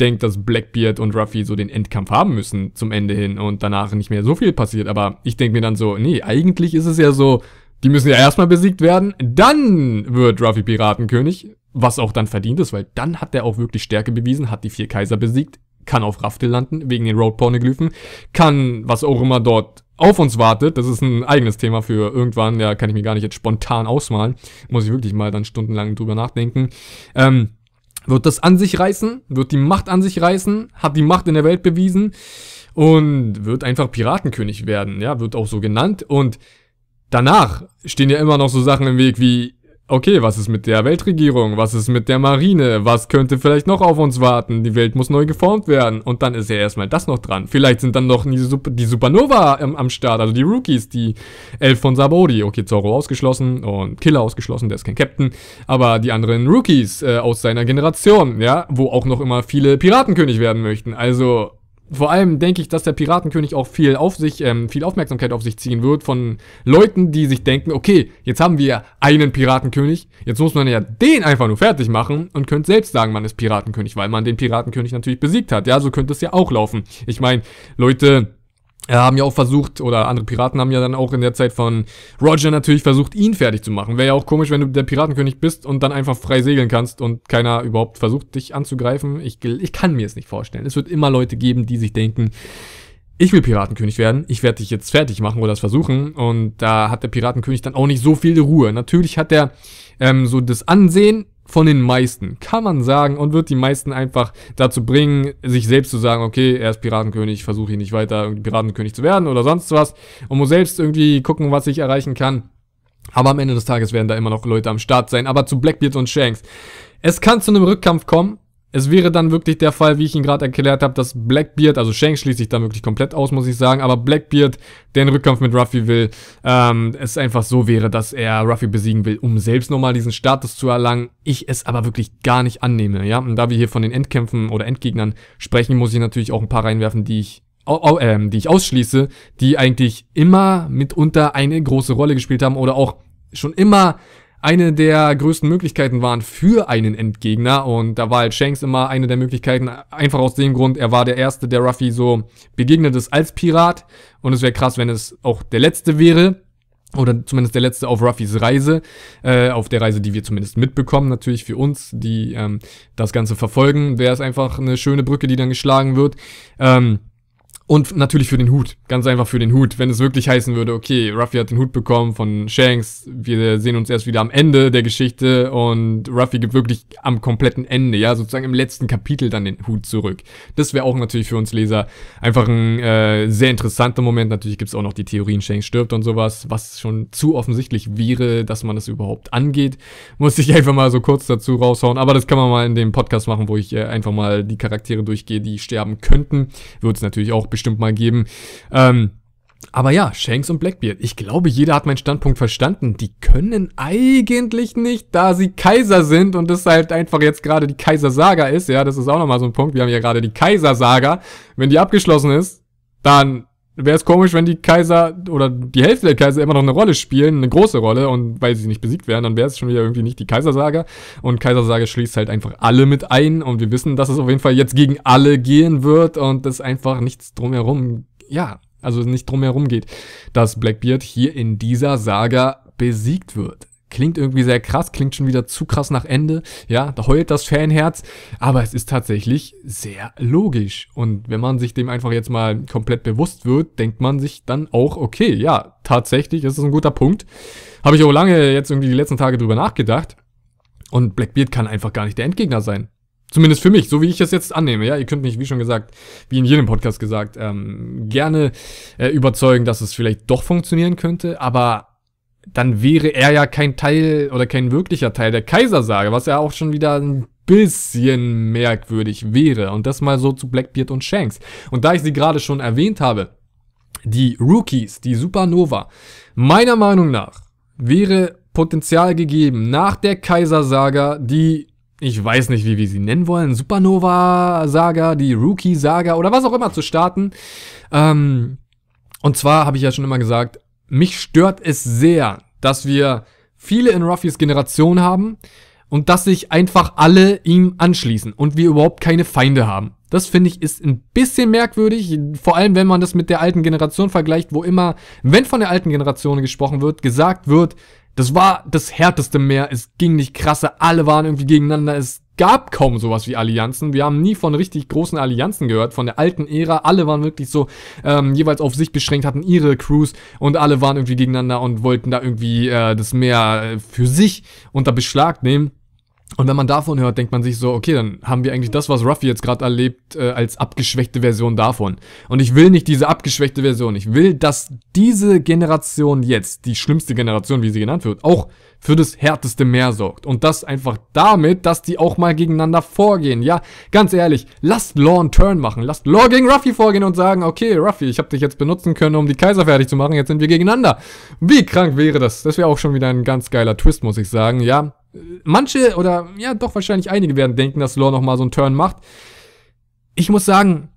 denkt, dass Blackbeard und Ruffy so den Endkampf haben müssen zum Ende hin und danach nicht mehr so viel passiert. Aber ich denke mir dann so, nee, eigentlich ist es ja so, die müssen ja erstmal besiegt werden, dann wird Ruffy Piratenkönig, was auch dann verdient ist, weil dann hat er auch wirklich Stärke bewiesen, hat die vier Kaiser besiegt, kann auf Raftel landen, wegen den Road-Pornoglyphen, kann, was auch immer dort auf uns wartet. Das ist ein eigenes Thema für irgendwann. Ja, kann ich mir gar nicht jetzt spontan ausmalen. Muss ich wirklich mal dann stundenlang drüber nachdenken. Ähm, wird das an sich reißen? Wird die Macht an sich reißen? Hat die Macht in der Welt bewiesen? Und wird einfach Piratenkönig werden. Ja, wird auch so genannt. Und danach stehen ja immer noch so Sachen im Weg wie... Okay, was ist mit der Weltregierung? Was ist mit der Marine? Was könnte vielleicht noch auf uns warten? Die Welt muss neu geformt werden. Und dann ist ja erstmal das noch dran. Vielleicht sind dann noch die, Super die Supernova am, am Start, also die Rookies, die Elf von Sabori. Okay, Zorro ausgeschlossen und Killer ausgeschlossen, der ist kein Captain. Aber die anderen Rookies äh, aus seiner Generation, ja, wo auch noch immer viele Piratenkönig werden möchten. Also... Vor allem denke ich, dass der Piratenkönig auch viel auf sich, ähm, viel Aufmerksamkeit auf sich ziehen wird von Leuten, die sich denken, okay, jetzt haben wir einen Piratenkönig, jetzt muss man ja den einfach nur fertig machen und könnte selbst sagen, man ist Piratenkönig, weil man den Piratenkönig natürlich besiegt hat. Ja, so könnte es ja auch laufen. Ich meine, Leute... haben ja auch versucht, oder andere Piraten haben ja dann auch in der Zeit von Roger natürlich versucht, ihn fertig zu machen. Wäre ja auch komisch, wenn du der Piratenkönig bist und dann einfach frei segeln kannst und keiner überhaupt versucht, dich anzugreifen. Ich, ich kann mir es nicht vorstellen. Es wird immer Leute geben, die sich denken, ich will Piratenkönig werden, ich werde dich jetzt fertig machen oder das versuchen. Und da hat der Piratenkönig dann auch nicht so viel Ruhe. Natürlich hat er ähm, so das Ansehen von den meisten, kann man sagen, und wird die meisten einfach dazu bringen, sich selbst zu sagen, okay, er ist Piratenkönig, versuche ich nicht weiter Piratenkönig zu werden oder sonst was und muss selbst irgendwie gucken, was ich erreichen kann. Aber am Ende des Tages werden da immer noch Leute am Start sein. Aber zu Blackbeard und Shanks. Es kann zu einem Rückkampf kommen. Es wäre dann wirklich der Fall, wie ich ihn gerade erklärt habe, dass Blackbeard, also Shanks schließt sich dann wirklich komplett aus, muss ich sagen, aber Blackbeard, der einen Rückkampf mit Ruffy will, ähm, es einfach so wäre, dass er Ruffy besiegen will, um selbst nochmal diesen Status zu erlangen. Ich es aber wirklich gar nicht annehme, ja. Und da wir hier von den Endkämpfen oder Endgegnern sprechen, muss ich natürlich auch ein paar reinwerfen, die ich äh, die ich ausschließe, die eigentlich immer mitunter eine große Rolle gespielt haben oder auch schon immer... eine der größten Möglichkeiten waren für einen Endgegner und da war halt Shanks immer eine der Möglichkeiten, einfach aus dem Grund, er war der Erste, der Ruffy so begegnet ist als Pirat und es wäre krass, wenn es auch der Letzte wäre oder zumindest der Letzte auf Ruffys Reise, äh, auf der Reise, die wir zumindest mitbekommen, natürlich für uns, die ähm, das Ganze verfolgen, wäre es einfach eine schöne Brücke, die dann geschlagen wird, ähm, und natürlich für den Hut, ganz einfach für den Hut. Wenn es wirklich heißen würde, okay, Ruffy hat den Hut bekommen von Shanks, wir sehen uns erst wieder am Ende der Geschichte und Ruffy gibt wirklich am kompletten Ende, ja, sozusagen im letzten Kapitel dann den Hut zurück. Das wäre auch natürlich für uns Leser einfach ein äh, sehr interessanter Moment. Natürlich gibt es auch noch die Theorien, Shanks stirbt und sowas, was schon zu offensichtlich wäre, dass man das überhaupt angeht. Muss ich einfach mal so kurz dazu raushauen, aber das kann man mal in dem Podcast machen, wo ich äh, einfach mal die Charaktere durchgehe, die sterben könnten. Wird es natürlich auch bestimmt mal geben. Ähm, aber ja, Shanks und Blackbeard. Ich glaube, jeder hat meinen Standpunkt verstanden. Die können eigentlich nicht, da sie Kaiser sind und das halt einfach jetzt gerade die Kaisersaga ist. Ja, das ist auch nochmal so ein Punkt. Wir haben ja gerade die Kaisersaga. Wenn die abgeschlossen ist, dann wäre es komisch, wenn die Kaiser oder die Hälfte der Kaiser immer noch eine Rolle spielen, eine große Rolle, und weil sie nicht besiegt werden, dann wäre es schon wieder irgendwie nicht die Kaisersaga. Und Kaisersaga schließt halt einfach alle mit ein und wir wissen, dass es auf jeden Fall jetzt gegen alle gehen wird und es einfach nichts drumherum, ja, also nicht drumherum geht, dass Blackbeard hier in dieser Saga besiegt wird. Klingt irgendwie sehr krass, klingt schon wieder zu krass nach Ende, ja, da heult das Fanherz, aber es ist tatsächlich sehr logisch und wenn man sich dem einfach jetzt mal komplett bewusst wird, denkt man sich dann auch, okay, ja, tatsächlich ist es ein guter Punkt, habe ich auch lange jetzt irgendwie die letzten Tage drüber nachgedacht und Blackbeard kann einfach gar nicht der Endgegner sein. Zumindest für mich, so wie ich es jetzt annehme, ja, ihr könnt mich, wie schon gesagt, wie in jedem Podcast gesagt, ähm, gerne äh, überzeugen, dass es vielleicht doch funktionieren könnte, aber dann wäre er ja kein Teil oder kein wirklicher Teil der Kaisersaga, was ja auch schon wieder ein bisschen merkwürdig wäre. Und das mal so zu Blackbeard und Shanks. Und da ich sie gerade schon erwähnt habe, die Rookies, die Supernova, meiner Meinung nach wäre Potenzial gegeben, nach der Kaisersaga die, ich weiß nicht, wie wir sie nennen wollen, Supernova-Saga, die Rookie-Saga oder was auch immer zu starten. Ähm, und zwar habe ich ja schon immer gesagt, mich stört es sehr, dass wir viele in Ruffys Generation haben und dass sich einfach alle ihm anschließen und wir überhaupt keine Feinde haben. Das finde ich ist ein bisschen merkwürdig, vor allem wenn man das mit der alten Generation vergleicht, wo immer, wenn von der alten Generation gesprochen wird, gesagt wird, Das war das härteste Meer, es ging nicht krasser, alle waren irgendwie gegeneinander, es gab kaum sowas wie Allianzen, wir haben nie von richtig großen Allianzen gehört, von der alten Ära, alle waren wirklich so ähm, jeweils auf sich beschränkt, hatten ihre Crews und alle waren irgendwie gegeneinander und wollten da irgendwie äh, das Meer für sich unter Beschlag nehmen. Und wenn man davon hört, denkt man sich so, okay, dann haben wir eigentlich das, was Ruffy jetzt gerade erlebt, äh, als abgeschwächte Version davon. Und ich will nicht diese abgeschwächte Version. Ich will, dass diese Generation jetzt, die schlimmste Generation, wie sie genannt wird, auch für das härteste Meer sorgt. Und das einfach damit, dass die auch mal gegeneinander vorgehen. Ja, ganz ehrlich, lasst Law einen Turn machen. Lasst Law gegen Ruffy vorgehen und sagen, okay, Ruffy, ich habe dich jetzt benutzen können, um die Kaiser fertig zu machen. Jetzt sind wir gegeneinander. Wie krank wäre das? Das wäre auch schon wieder ein ganz geiler Twist, muss ich sagen, ja. Manche oder ja doch wahrscheinlich einige werden denken, dass Law nochmal so einen Turn macht. Ich muss sagen,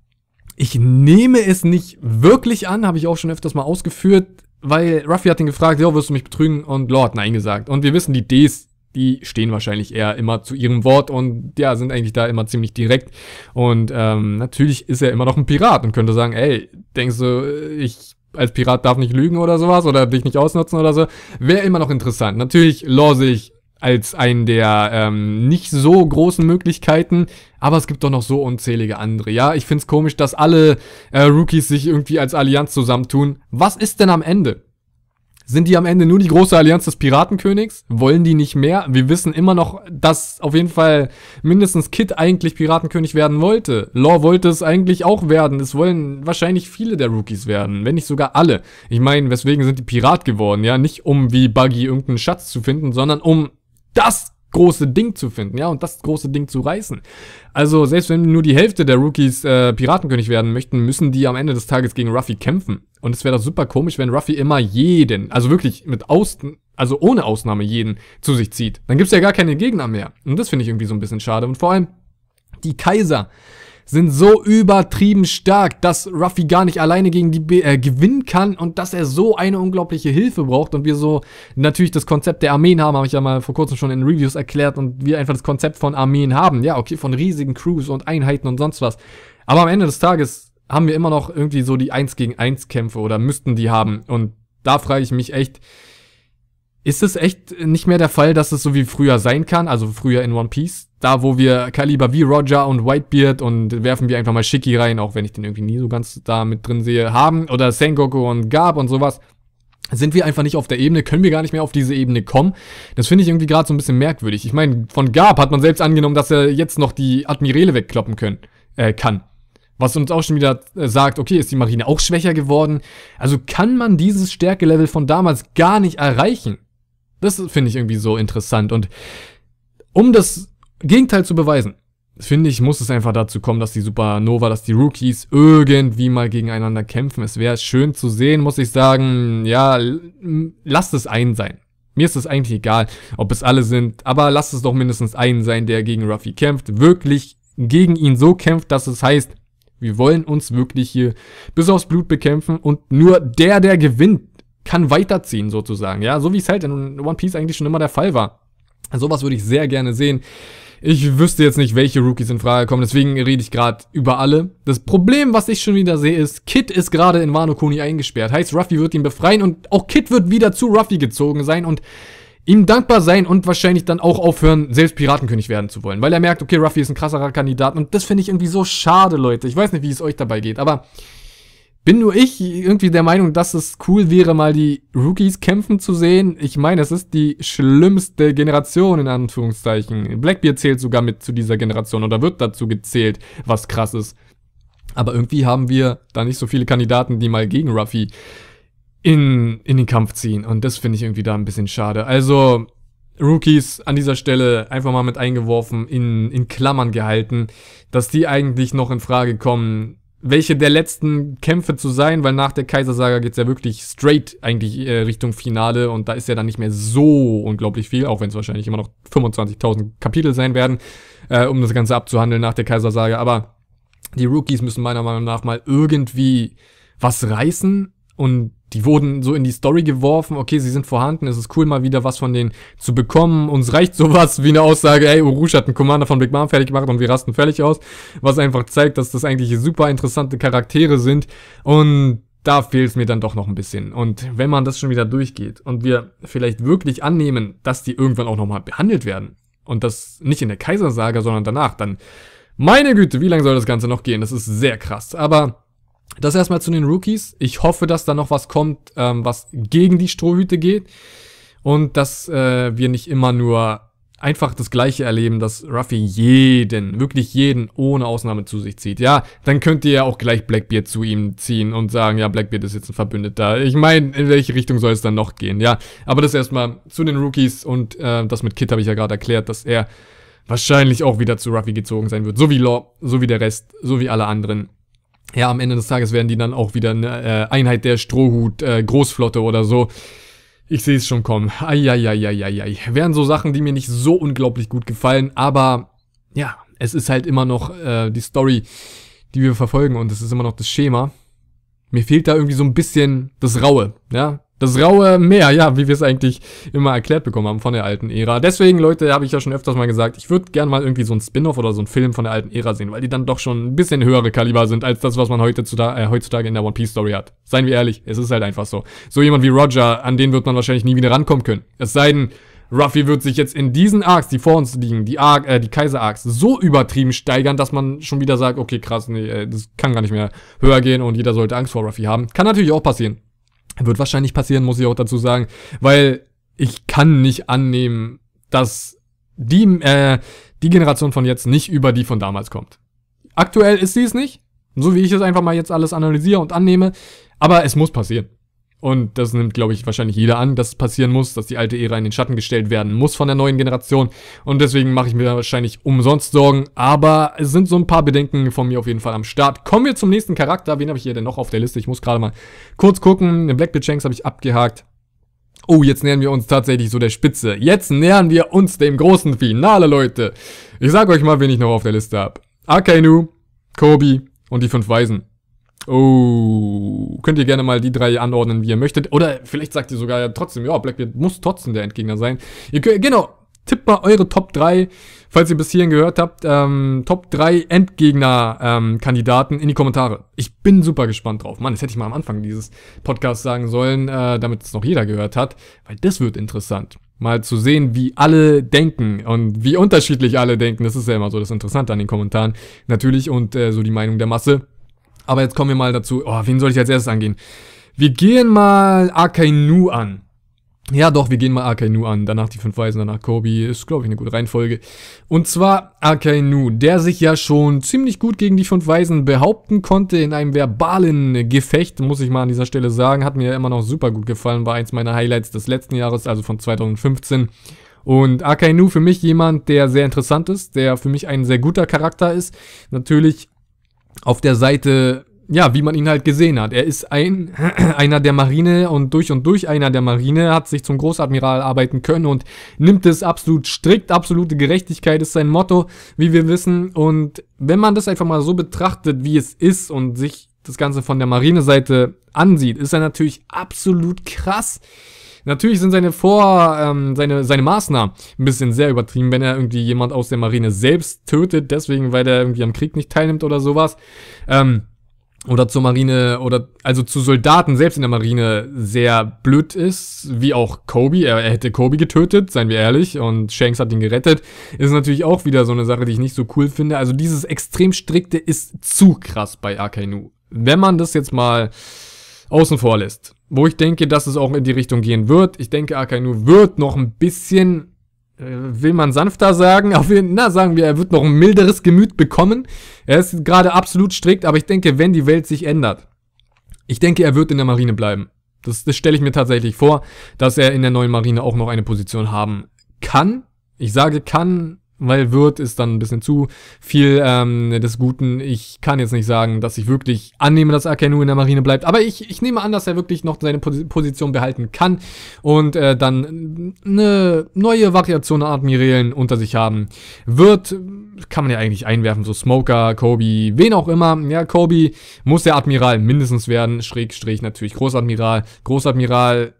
ich nehme es nicht wirklich an, habe ich auch schon öfters mal ausgeführt, weil Ruffy hat ihn gefragt, ja, wirst du mich betrügen? Und Law hat nein gesagt. Und wir wissen, die Ds, die stehen wahrscheinlich eher immer zu ihrem Wort und ja, sind eigentlich da immer ziemlich direkt. Und ähm, natürlich ist er immer noch ein Pirat und könnte sagen, ey, denkst du, ich... als Pirat darf nicht lügen oder sowas oder dich nicht ausnutzen oder so, wäre immer noch interessant. Natürlich Law sehe ich als einen der ähm, nicht so großen Möglichkeiten, aber es gibt doch noch so unzählige andere. Ja, ich find's komisch, dass alle äh, Rookies sich irgendwie als Allianz zusammentun. Was ist denn am Ende? Sind die am Ende nur die große Allianz des Piratenkönigs? Wollen die nicht mehr? Wir wissen immer noch, dass auf jeden Fall mindestens Kid eigentlich Piratenkönig werden wollte. Law wollte es eigentlich auch werden. Es wollen wahrscheinlich viele der Rookies werden, wenn nicht sogar alle. Ich meine, weswegen sind die Pirat geworden? Ja, nicht um wie Buggy irgendeinen Schatz zu finden, sondern um das große Ding zu finden, ja, und das große Ding zu reißen. Also, selbst wenn nur die Hälfte der Rookies äh, Piratenkönig werden möchten, müssen die am Ende des Tages gegen Ruffy kämpfen. Und es wäre doch super komisch, wenn Ruffy immer jeden, also wirklich mit Aus, also ohne Ausnahme jeden, zu sich zieht. Dann gibt's ja gar keine Gegner mehr. Und das finde ich irgendwie so ein bisschen schade. Und vor allem, die Kaiser sind so übertrieben stark, dass Ruffy gar nicht alleine gegen die Be- äh, gewinnen kann und dass er so eine unglaubliche Hilfe braucht und wir so natürlich das Konzept der Armeen haben, habe ich ja mal vor kurzem schon in Reviews erklärt und wir einfach das Konzept von Armeen haben, ja okay, von riesigen Crews und Einheiten und sonst was, aber am Ende des Tages haben wir immer noch irgendwie so die eins gegen eins Kämpfe oder müssten die haben und da frage ich mich echt, ist es echt nicht mehr der Fall, dass es so wie früher sein kann, also früher in One Piece, da wo wir Kaliber wie Roger und Whitebeard und werfen wir einfach mal Shiki rein, auch wenn ich den irgendwie nie so ganz da mit drin sehe, haben oder Sengoku und Garp und sowas, sind wir einfach nicht auf der Ebene, können wir gar nicht mehr auf diese Ebene kommen. Das finde ich irgendwie gerade so ein bisschen merkwürdig. Ich meine, von Garp hat man selbst angenommen, dass er jetzt noch die Admirale wegkloppen können, äh, kann. Was uns auch schon wieder sagt, okay, ist die Marine auch schwächer geworden? Also kann man dieses Stärkelevel von damals gar nicht erreichen? Das finde ich irgendwie so interessant und um das Gegenteil zu beweisen, finde ich, muss es einfach dazu kommen, dass die Supernova, dass die Rookies irgendwie mal gegeneinander kämpfen. Es wäre schön zu sehen, muss ich sagen, ja, lasst es einen sein. Mir ist es eigentlich egal, ob es alle sind, aber lasst es doch mindestens einen sein, der gegen Ruffy kämpft, wirklich gegen ihn so kämpft, dass es heißt, wir wollen uns wirklich hier bis aufs Blut bekämpfen und nur der, der gewinnt, kann weiterziehen sozusagen, ja, so wie es halt in One Piece eigentlich schon immer der Fall war. Sowas würde ich sehr gerne sehen. Ich wüsste jetzt nicht, welche Rookies in Frage kommen, deswegen rede ich gerade über alle. Das Problem, was ich schon wieder sehe, ist, Kid ist gerade in Wano Kuni eingesperrt. Heißt, Ruffy wird ihn befreien und auch Kid wird wieder zu Ruffy gezogen sein und ihm dankbar sein und wahrscheinlich dann auch aufhören, selbst Piratenkönig werden zu wollen. Weil er merkt, okay, Ruffy ist ein krasserer Kandidat und das finde ich irgendwie so schade, Leute. Ich weiß nicht, wie es euch dabei geht, aber... Bin nur ich irgendwie der Meinung, dass es cool wäre, mal die Rookies kämpfen zu sehen? Ich meine, es ist die schlimmste Generation, in Anführungszeichen. Blackbeard zählt sogar mit zu dieser Generation oder wird dazu gezählt, was krass ist. Aber irgendwie haben wir da nicht so viele Kandidaten, die mal gegen Ruffy in, in den Kampf ziehen. Und das finde ich irgendwie da ein bisschen schade. Also, Rookies an dieser Stelle einfach mal mit eingeworfen, in, in Klammern gehalten, dass die eigentlich noch in Frage kommen, welche der letzten Kämpfe zu sein, weil nach der Kaisersaga geht's ja wirklich straight eigentlich äh, Richtung Finale und da ist ja dann nicht mehr so unglaublich viel, auch wenn es wahrscheinlich immer noch fünfundzwanzigtausend Kapitel sein werden, äh, um das Ganze abzuhandeln nach der Kaisersaga, aber die Rookies müssen meiner Meinung nach mal irgendwie was reißen und die wurden so in die Story geworfen, okay, sie sind vorhanden, es ist cool, mal wieder was von denen zu bekommen. Uns reicht sowas wie eine Aussage, ey, Urush hat einen Commander von Big Mom fertig gemacht und wir rasten völlig aus, was einfach zeigt, dass das eigentlich super interessante Charaktere sind. Und da fehlt es mir dann doch noch ein bisschen. Und wenn man das schon wieder durchgeht und wir vielleicht wirklich annehmen, dass die irgendwann auch nochmal behandelt werden und das nicht in der Kaisersaga, sondern danach, dann, meine Güte, wie lange soll das Ganze noch gehen? Das ist sehr krass. Aber das erstmal zu den Rookies. Ich hoffe, dass da noch was kommt, ähm, was gegen die Strohhüte geht und dass äh, wir nicht immer nur einfach das Gleiche erleben, dass Ruffy jeden, wirklich jeden, ohne Ausnahme zu sich zieht. Ja, dann könnt ihr ja auch gleich Blackbeard zu ihm ziehen und sagen, ja, Blackbeard ist jetzt ein Verbündeter. Ich meine, in welche Richtung soll es dann noch gehen? Ja, aber das erstmal zu den Rookies und äh, das mit Kid habe ich ja gerade erklärt, dass er wahrscheinlich auch wieder zu Ruffy gezogen sein wird. So wie Law, so wie der Rest, so wie alle anderen. Ja, am Ende des Tages werden die dann auch wieder eine äh, Einheit der Strohhut, äh, Großflotte oder so. Ich sehe es schon kommen. Eieieiei. Wären so Sachen, die mir nicht so unglaublich gut gefallen, aber ja, es ist halt immer noch äh, die Story, die wir verfolgen und es ist immer noch das Schema. Mir fehlt da irgendwie so ein bisschen das Raue, ja, das raue Meer, ja, wie wir es eigentlich immer erklärt bekommen haben von der alten Ära. Deswegen, Leute, habe ich ja schon öfters mal gesagt, ich würde gerne mal irgendwie so ein Spin-off oder so einen Film von der alten Ära sehen, weil die dann doch schon ein bisschen höhere Kaliber sind als das, was man heutzutage, äh, heutzutage in der One-Piece-Story hat. Seien wir ehrlich, es ist halt einfach so. So jemand wie Roger, an den wird man wahrscheinlich nie wieder rankommen können. Es sei denn, Ruffy wird sich jetzt in diesen Arcs, die vor uns liegen, die, Ar äh, die Kaiser-Arcs, so übertrieben steigern, dass man schon wieder sagt, okay, krass, nee, das kann gar nicht mehr höher gehen und jeder sollte Angst vor Ruffy haben. Kann natürlich auch passieren. Wird wahrscheinlich passieren, muss ich auch dazu sagen, weil ich kann nicht annehmen, dass die, äh, die Generation von jetzt nicht über die von damals kommt. Aktuell ist sie es nicht, so wie ich es einfach mal jetzt alles analysiere und annehme, aber es muss passieren. Und das nimmt, glaube ich, wahrscheinlich jeder an, dass es passieren muss, dass die alte Ära in den Schatten gestellt werden muss von der neuen Generation. Und deswegen mache ich mir da wahrscheinlich umsonst Sorgen. Aber es sind so ein paar Bedenken von mir auf jeden Fall am Start. Kommen wir zum nächsten Charakter. Wen habe ich hier denn noch auf der Liste? Ich muss gerade mal kurz gucken. Den Blackbeard Shanks habe ich abgehakt. Oh, jetzt nähern wir uns tatsächlich so der Spitze. Jetzt nähern wir uns dem großen Finale, Leute. Ich sage euch mal, wen ich noch auf der Liste habe. Akainu, Koby und die fünf Weisen. Oh, könnt ihr gerne mal die drei anordnen, wie ihr möchtet. Oder vielleicht sagt ihr sogar ja trotzdem, ja, Blackbeard muss trotzdem der Endgegner sein. Ihr könnt, genau, tippt mal eure Top drei, falls ihr bis hierhin gehört habt, ähm, Top drei Endgegner-Kandidaten ähm, in die Kommentare. Ich bin super gespannt drauf. Mann, das hätte ich mal am Anfang dieses Podcasts sagen sollen, äh, damit es noch jeder gehört hat. Weil das wird interessant, mal zu sehen, wie alle denken und wie unterschiedlich alle denken. Das ist ja immer so das Interessante an den Kommentaren, natürlich, und äh, so die Meinung der Masse. Aber jetzt kommen wir mal dazu, oh, wen soll ich als erstes angehen? Wir gehen mal Akainu an. Ja doch, wir gehen mal Akainu an, danach die fünf Weisen, danach Koby, ist glaube ich eine gute Reihenfolge. Und zwar Akainu, der sich ja schon ziemlich gut gegen die fünf Weisen behaupten konnte in einem verbalen Gefecht, muss ich mal an dieser Stelle sagen, hat mir ja immer noch super gut gefallen, war eins meiner Highlights des letzten Jahres, also von zweitausendfünfzehn. Und Akainu für mich jemand, der sehr interessant ist, der für mich ein sehr guter Charakter ist, natürlich auf der Seite, ja, wie man ihn halt gesehen hat. Er ist ein einer der Marine und durch und durch einer der Marine, hat sich zum Großadmiral arbeiten können und nimmt es absolut strikt. Absolute Gerechtigkeit ist sein Motto, wie wir wissen. Und wenn man das einfach mal so betrachtet, wie es ist und sich das Ganze von der Marineseite ansieht, ist er natürlich absolut krass. Natürlich sind seine Vor, ähm, seine, seine Maßnahmen ein bisschen sehr übertrieben, wenn er irgendwie jemand aus der Marine selbst tötet, deswegen, weil er irgendwie am Krieg nicht teilnimmt oder sowas, ähm, oder zur Marine, oder, also zu Soldaten selbst in der Marine sehr blöd ist, wie auch Koby, er, er hätte Koby getötet, seien wir ehrlich, und Shanks hat ihn gerettet, ist natürlich auch wieder so eine Sache, die ich nicht so cool finde, also dieses extrem strikte ist zu krass bei Akainu, wenn man das jetzt mal außen vor lässt. Wo ich denke, dass es auch in die Richtung gehen wird. Ich denke, Akainu wird noch ein bisschen, äh, will man sanfter sagen, auf jeden, na, sagen wir, er wird noch ein milderes Gemüt bekommen. Er ist gerade absolut strikt, aber ich denke, wenn die Welt sich ändert, ich denke, er wird in der Marine bleiben. Das, das stelle ich mir tatsächlich vor, dass er in der neuen Marine auch noch eine Position haben kann. Ich sage kann, weil wird ist dann ein bisschen zu viel ähm, des Guten. Ich kann jetzt nicht sagen, dass ich wirklich annehme, dass Akainu in der Marine bleibt. Aber ich, ich nehme an, dass er wirklich noch seine Position behalten kann. Und äh, dann eine neue Variation an Admirälen unter sich haben wird. Kann man ja eigentlich einwerfen. So Smoker, Koby, wen auch immer. Ja, Koby muss der Admiral mindestens werden. Schrägstrich natürlich Großadmiral. Großadmiral,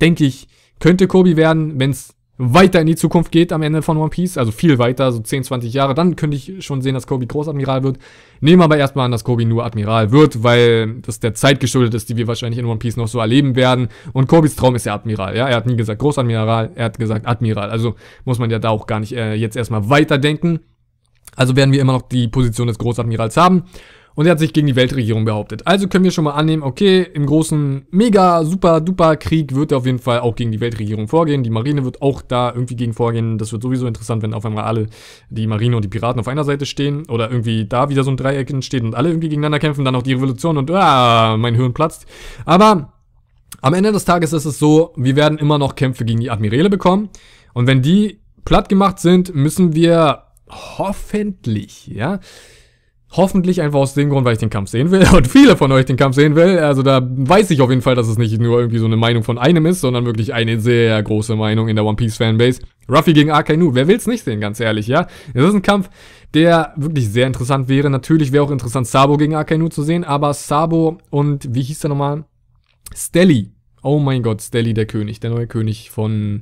denke ich, könnte Koby werden, wenn es weiter in die Zukunft geht am Ende von One Piece, also viel weiter, so zehn, zwanzig Jahre, dann könnte ich schon sehen, dass Koby Großadmiral wird. Nehmen aber erstmal an, dass Koby nur Admiral wird, weil das der Zeit geschuldet ist, die wir wahrscheinlich in One Piece noch so erleben werden. Und Kobys Traum ist ja Admiral, ja, er hat nie gesagt Großadmiral, er hat gesagt Admiral, also muss man ja da auch gar nicht äh, jetzt erstmal weiterdenken. Also werden wir immer noch die Position des Großadmirals haben. Und er hat sich gegen die Weltregierung behauptet. Also können wir schon mal annehmen, okay, im großen mega super duper Krieg wird er auf jeden Fall auch gegen die Weltregierung vorgehen. Die Marine wird auch da irgendwie gegen vorgehen. Das wird sowieso interessant, wenn auf einmal alle, die Marine und die Piraten auf einer Seite stehen. Oder irgendwie da wieder so ein Dreieck entsteht und alle irgendwie gegeneinander kämpfen. Dann auch die Revolution und ah, mein Hirn platzt. Aber am Ende des Tages ist es so, wir werden immer noch Kämpfe gegen die Admiräle bekommen. Und wenn die platt gemacht sind, müssen wir hoffentlich, ja... Hoffentlich einfach aus dem Grund, weil ich den Kampf sehen will und viele von euch den Kampf sehen will. Also da weiß ich auf jeden Fall, dass es nicht nur irgendwie so eine Meinung von einem ist, sondern wirklich eine sehr große Meinung in der One Piece Fanbase. Ruffy gegen Akainu, wer will's nicht sehen, ganz ehrlich, ja? Das ist ein Kampf, der wirklich sehr interessant wäre. Natürlich wäre auch interessant, Sabo gegen Akainu zu sehen, aber Sabo und, wie hieß der nochmal? Steli. Oh mein Gott, Steli, der König, der neue König von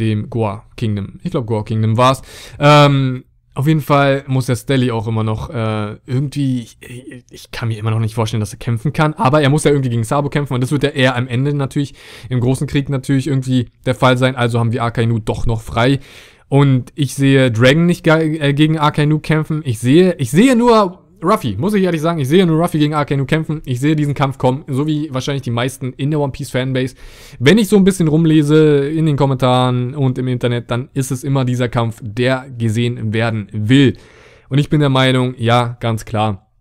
dem Goa Kingdom. Ich glaube, Goa Kingdom war's. Ähm... Auf jeden Fall muss der Steli auch immer noch äh, irgendwie, ich, ich kann mir immer noch nicht vorstellen, dass er kämpfen kann, aber er muss ja irgendwie gegen Sabo kämpfen und das wird ja eher am Ende natürlich, im großen Krieg natürlich irgendwie der Fall sein, also haben wir Akainu doch noch frei und ich sehe Dragon nicht äh, gegen Akainu kämpfen, ich sehe, ich sehe nur Ruffy, muss ich ehrlich sagen, ich sehe nur Ruffy gegen Akainu kämpfen, ich sehe diesen Kampf kommen, so wie wahrscheinlich die meisten in der One Piece Fanbase. Wenn ich so ein bisschen rumlese in den Kommentaren und im Internet, dann ist es immer dieser Kampf, der gesehen werden will. Und ich bin der Meinung, ja, ganz klar,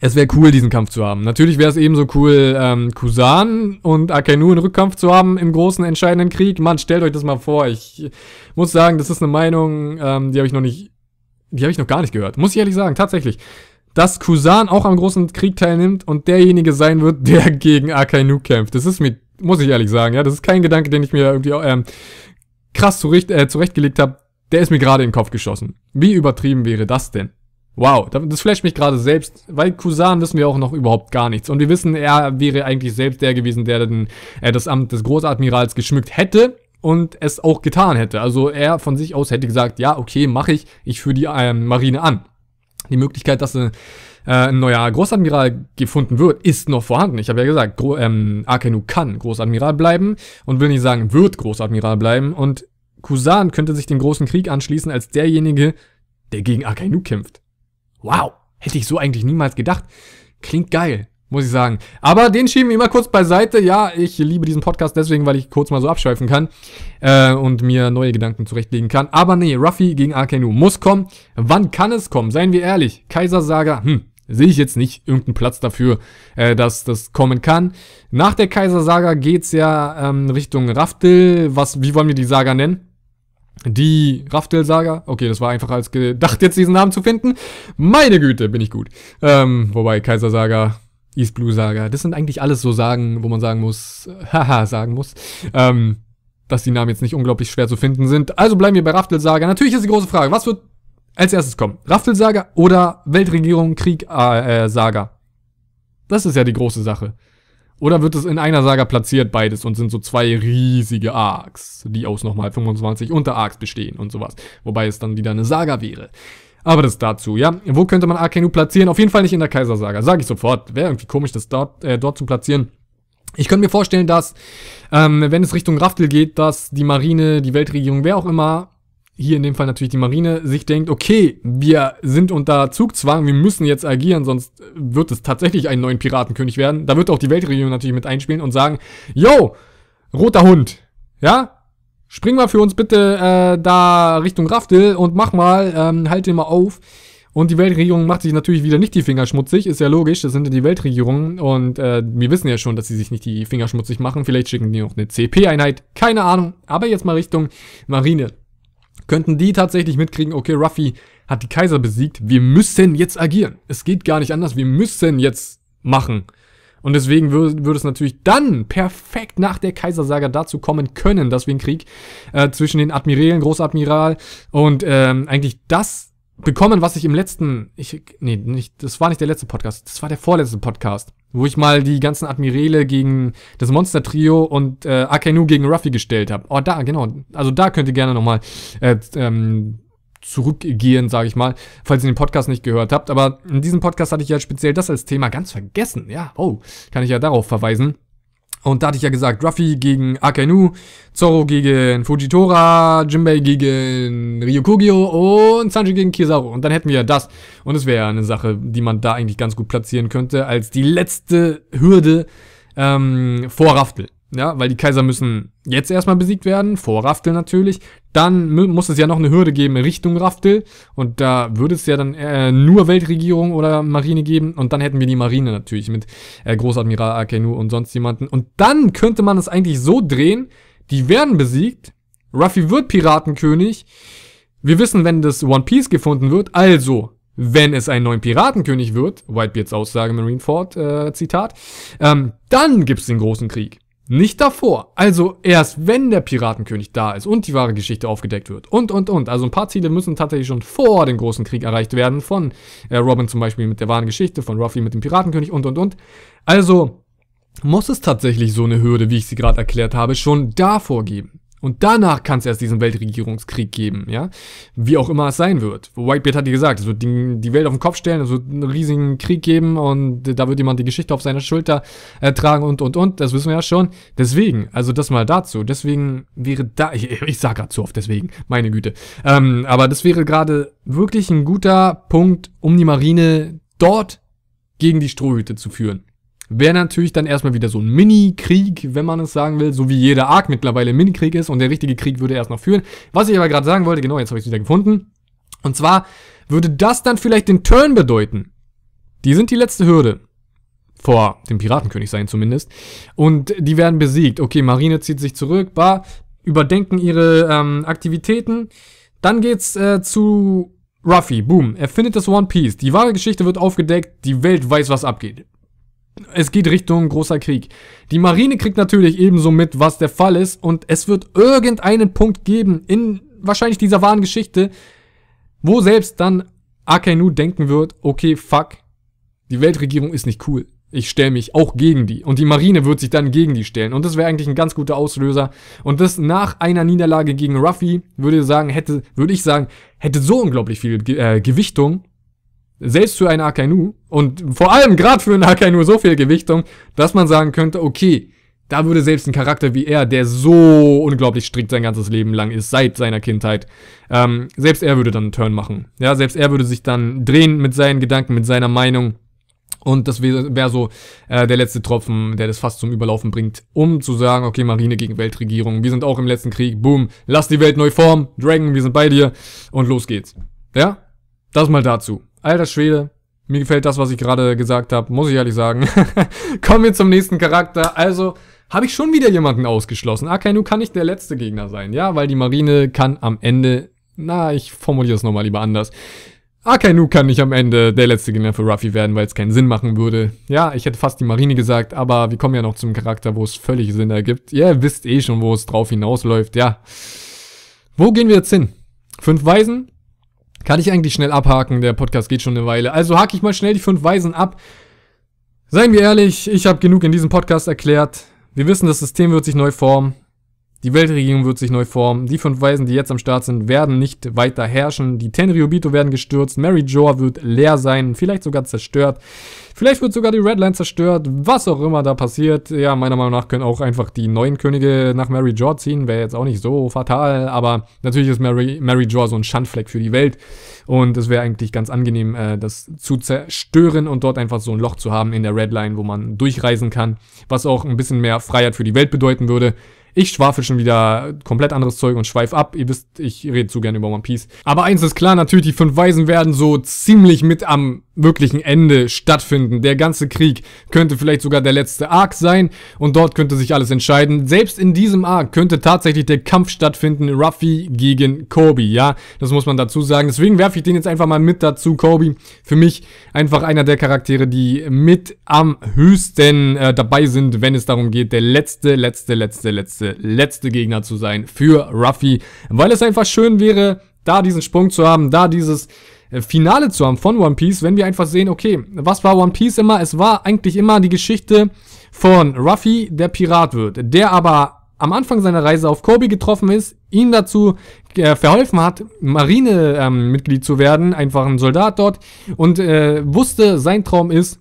es wäre cool, diesen Kampf zu haben. Natürlich wäre es ebenso cool, ähm, Kusan und Akainu in Rückkampf zu haben im großen, entscheidenden Krieg. Mann, stellt euch das mal vor, ich muss sagen, das ist eine Meinung, ähm, die habe ich noch nicht, die habe ich noch gar nicht gehört, muss ich ehrlich sagen, tatsächlich. Dass Kusan auch am großen Krieg teilnimmt und derjenige sein wird, der gegen Akainu kämpft. Das ist mir, muss ich ehrlich sagen, ja, das ist kein Gedanke, den ich mir irgendwie ähm, krass zurecht, äh, zurechtgelegt habe. Der ist mir gerade in den Kopf geschossen. Wie übertrieben wäre das denn? Wow, das flasht mich gerade selbst, weil Kusan wissen wir auch noch überhaupt gar nichts. Und wir wissen, er wäre eigentlich selbst der gewesen, der den, äh, das Amt des Großadmirals geschmückt hätte. Und es auch getan hätte. Also er von sich aus hätte gesagt, ja, okay, mache ich, ich führe die ähm, Marine an. Die Möglichkeit, dass äh, ein neuer Großadmiral gefunden wird, ist noch vorhanden. Ich habe ja gesagt, Gro ähm, Akainu kann Großadmiral bleiben und will nicht sagen, wird Großadmiral bleiben. Und Kusan könnte sich dem großen Krieg anschließen als derjenige, der gegen Akainu kämpft. Wow, hätte ich so eigentlich niemals gedacht. Klingt geil, muss ich sagen. Aber den schieben wir mal kurz beiseite. Ja, ich liebe diesen Podcast deswegen, weil ich kurz mal so abschweifen kann äh, und mir neue Gedanken zurechtlegen kann. Aber nee, Ruffy gegen Akainu muss kommen. Wann kann es kommen? Seien wir ehrlich. Kaisersaga, hm, sehe ich jetzt nicht irgendeinen Platz dafür, äh, dass das kommen kann. Nach der Kaisersaga geht's ja ähm, Richtung Raftel. Was, wie wollen wir die Saga nennen? Die Raftel-Saga. Okay, das war einfacher als gedacht, jetzt diesen Namen zu finden. Meine Güte, bin ich gut. Ähm, wobei Kaisersaga... East Blue Saga, das sind eigentlich alles so Sagen, wo man sagen muss, haha, sagen muss, ähm, dass die Namen jetzt nicht unglaublich schwer zu finden sind. Also bleiben wir bei Raftel Saga. Natürlich ist die große Frage, was wird als erstes kommen? Raftel Saga oder Weltregierung Krieg äh, äh, Saga? Das ist ja die große Sache. Oder wird es in einer Saga platziert, beides, und sind so zwei riesige Arcs, die aus nochmal fünfundzwanzig Unterarcs bestehen und sowas. Wobei es dann wieder eine Saga wäre. Aber das dazu, ja. Wo könnte man Akainu platzieren? Auf jeden Fall nicht in der Kaisersaga, sage ich sofort. Wäre irgendwie komisch, das dort, äh, dort zu platzieren. Ich könnte mir vorstellen, dass, ähm, wenn es Richtung Raftel geht, dass die Marine, die Weltregierung, wer auch immer, hier in dem Fall natürlich die Marine, sich denkt, okay, wir sind unter Zugzwang, wir müssen jetzt agieren, sonst wird es tatsächlich einen neuen Piratenkönig werden. Da wird auch die Weltregierung natürlich mit einspielen und sagen, yo, roter Hund, ja? Spring mal für uns bitte äh, da Richtung Raftel und mach mal, ähm, halt den mal auf. Und die Weltregierung macht sich natürlich wieder nicht die Finger schmutzig, ist ja logisch, das sind ja die Weltregierungen. Und äh, wir wissen ja schon, dass sie sich nicht die Finger schmutzig machen. Vielleicht schicken die noch eine C P-Einheit, keine Ahnung. Aber jetzt mal Richtung Marine. Könnten die tatsächlich mitkriegen, okay, Ruffy hat die Kaiser besiegt, wir müssen jetzt agieren. Es geht gar nicht anders, wir müssen jetzt machen. Und deswegen würde würd es natürlich dann perfekt nach der Kaisersaga dazu kommen können, dass wir einen Krieg äh, zwischen den Admirälen, Großadmiral und ähm, eigentlich das bekommen, was ich im letzten, ich, nee, nicht, das war nicht der letzte Podcast, das war der vorletzte Podcast, wo ich mal die ganzen Admirale gegen das Monster-Trio und äh, Akainu gegen Ruffy gestellt habe. Oh, da, genau. Also da könnt ihr gerne nochmal äh, ähm, zurückgehen, sage ich mal, falls ihr den Podcast nicht gehört habt. Aber in diesem Podcast hatte ich ja speziell das als Thema ganz vergessen. Ja, oh, kann ich ja darauf verweisen. Und da hatte ich ja gesagt, Ruffy gegen Akainu, Zorro gegen Fujitora, Jinbei gegen Ryukugyo und Sanji gegen Kizaru. Und dann hätten wir ja das. Und es wäre ja eine Sache, die man da eigentlich ganz gut platzieren könnte, als die letzte Hürde ähm, vor Raftel. Ja, weil die Kaiser müssen jetzt erstmal besiegt werden, vor Raftel natürlich. Dann muss es ja noch eine Hürde geben in Richtung Raftel. Und da würde es ja dann äh, nur Weltregierung oder Marine geben. Und dann hätten wir die Marine natürlich mit äh, Großadmiral Akainu und sonst jemanden. Und dann könnte man es eigentlich so drehen, die werden besiegt. Ruffy wird Piratenkönig. Wir wissen, wenn das One Piece gefunden wird, also... wenn es einen neuen Piratenkönig wird, Whitebeards Aussage, Marineford, äh, Zitat, ähm, dann gibt's den großen Krieg. Nicht davor. Also erst, wenn der Piratenkönig da ist und die wahre Geschichte aufgedeckt wird und, und, und. Also ein paar Ziele müssen tatsächlich schon vor dem großen Krieg erreicht werden, von äh, Robin zum Beispiel mit der wahren Geschichte, von Ruffy mit dem Piratenkönig und, und, und. Also muss es tatsächlich so eine Hürde, wie ich sie gerade erklärt habe, schon davor geben. Und danach kann es erst diesen Weltregierungskrieg geben, ja? Wie auch immer es sein wird. Whitebeard hat ja gesagt, es wird die, die Welt auf den Kopf stellen, es wird einen riesigen Krieg geben und da wird jemand die Geschichte auf seiner Schulter äh, tragen und, und, und. Das wissen wir ja schon. Deswegen, also das mal dazu. Deswegen wäre da, ich, ich sag gerade zu oft deswegen, meine Güte. Ähm, aber das wäre gerade wirklich ein guter Punkt, um die Marine dort gegen die Strohhüte zu führen. Wäre natürlich dann erstmal wieder so ein Mini-Krieg, wenn man es sagen will, so wie jeder Arc mittlerweile ein Mini-Krieg ist und der richtige Krieg würde erst noch führen. Was ich aber gerade sagen wollte, genau, jetzt habe ich es wieder gefunden. Und zwar würde das dann vielleicht den Turn bedeuten. Die sind die letzte Hürde. Vor dem Piratenkönig sein zumindest. Und die werden besiegt. Okay, Marine zieht sich zurück, bah, überdenken ihre ähm, Aktivitäten. Dann geht's äh, zu Ruffy. Boom, er findet das One Piece. Die wahre Geschichte wird aufgedeckt, die Welt weiß, was abgeht. Es geht Richtung großer Krieg. Die Marine kriegt natürlich ebenso mit, was der Fall ist. Und es wird irgendeinen Punkt geben in wahrscheinlich dieser wahren Geschichte, wo selbst dann Akainu denken wird, okay, fuck, die Weltregierung ist nicht cool. Ich stelle mich auch gegen die. Und die Marine wird sich dann gegen die stellen. Und das wäre eigentlich ein ganz guter Auslöser. Und das nach einer Niederlage gegen Ruffy, würde sagen, hätte, würde ich sagen, hätte so unglaublich viel äh, Gewichtung, selbst für eine Akainu und vor allem gerade für eine Akainu so viel Gewichtung, dass man sagen könnte, okay, da würde selbst ein Charakter wie er, der so unglaublich strikt sein ganzes Leben lang ist, seit seiner Kindheit, ähm, selbst er würde dann einen Turn machen. Ja, selbst er würde sich dann drehen mit seinen Gedanken, mit seiner Meinung. Und das wäre wär so äh, der letzte Tropfen, der das fast zum Überlaufen bringt, um zu sagen, okay, Marine gegen Weltregierung, wir sind auch im letzten Krieg, boom, lass die Welt neu formen, Dragon, wir sind bei dir und los geht's. Ja, das mal dazu. Alter Schwede, mir gefällt das, was ich gerade gesagt habe, muss ich ehrlich sagen. Kommen wir zum nächsten Charakter. Also, habe ich schon wieder jemanden ausgeschlossen. Akainu kann nicht der letzte Gegner sein, ja, weil die Marine kann am Ende, na, ich formuliere es nochmal lieber anders. Akainu kann nicht am Ende der letzte Gegner für Ruffy werden, weil es keinen Sinn machen würde. Ja, ich hätte fast die Marine gesagt, aber wir kommen ja noch zum Charakter, wo es völlig Sinn ergibt. Ihr yeah, wisst eh schon, wo es drauf hinausläuft, ja. Wo gehen wir jetzt hin? Fünf Waisen? Kann ich eigentlich schnell abhaken, der Podcast geht schon eine Weile. Also hake ich mal schnell die fünf Weisen ab. Seien wir ehrlich, ich habe genug in diesem Podcast erklärt. Wir wissen, das System wird sich neu formen. Die Weltregierung wird sich neu formen. Die fünf Weisen, die jetzt am Start sind, werden nicht weiter herrschen. Die Tenryubito werden gestürzt. Mary Joa wird leer sein, vielleicht sogar zerstört. Vielleicht wird sogar die Redline zerstört. Was auch immer da passiert. Ja, meiner Meinung nach können auch einfach die neuen Könige nach Mary Joa ziehen. Wäre jetzt auch nicht so fatal. Aber natürlich ist Mary, Mary Joa so ein Schandfleck für die Welt. Und es wäre eigentlich ganz angenehm, äh, das zu zerstören und dort einfach so ein Loch zu haben in der Redline, wo man durchreisen kann. Was auch ein bisschen mehr Freiheit für die Welt bedeuten würde. Ich schwafel schon wieder komplett anderes Zeug und schweif ab. Ihr wisst, ich rede zu gerne über One Piece. Aber eins ist klar, natürlich, die fünf Weisen werden so ziemlich mit am wirklichen Ende stattfinden. Der ganze Krieg könnte vielleicht sogar der letzte Arc sein und dort könnte sich alles entscheiden. Selbst in diesem Arc könnte tatsächlich der Kampf stattfinden, Ruffy gegen Koby, ja, das muss man dazu sagen. Deswegen werfe ich den jetzt einfach mal mit dazu, Koby. Für mich einfach einer der Charaktere, die mit am höchsten äh, dabei sind, wenn es darum geht, der letzte, letzte, letzte, letzte letzte Gegner zu sein für Ruffy, weil es einfach schön wäre, da diesen Sprung zu haben, da dieses Finale zu haben von One Piece, wenn wir einfach sehen, okay, was war One Piece immer? Es war eigentlich immer die Geschichte von Ruffy, der Pirat wird, der aber am Anfang seiner Reise auf Koby getroffen ist, ihm dazu äh, verholfen hat, Marinemitglied ähm, zu werden, einfach ein Soldat dort, und äh, wusste, sein Traum ist,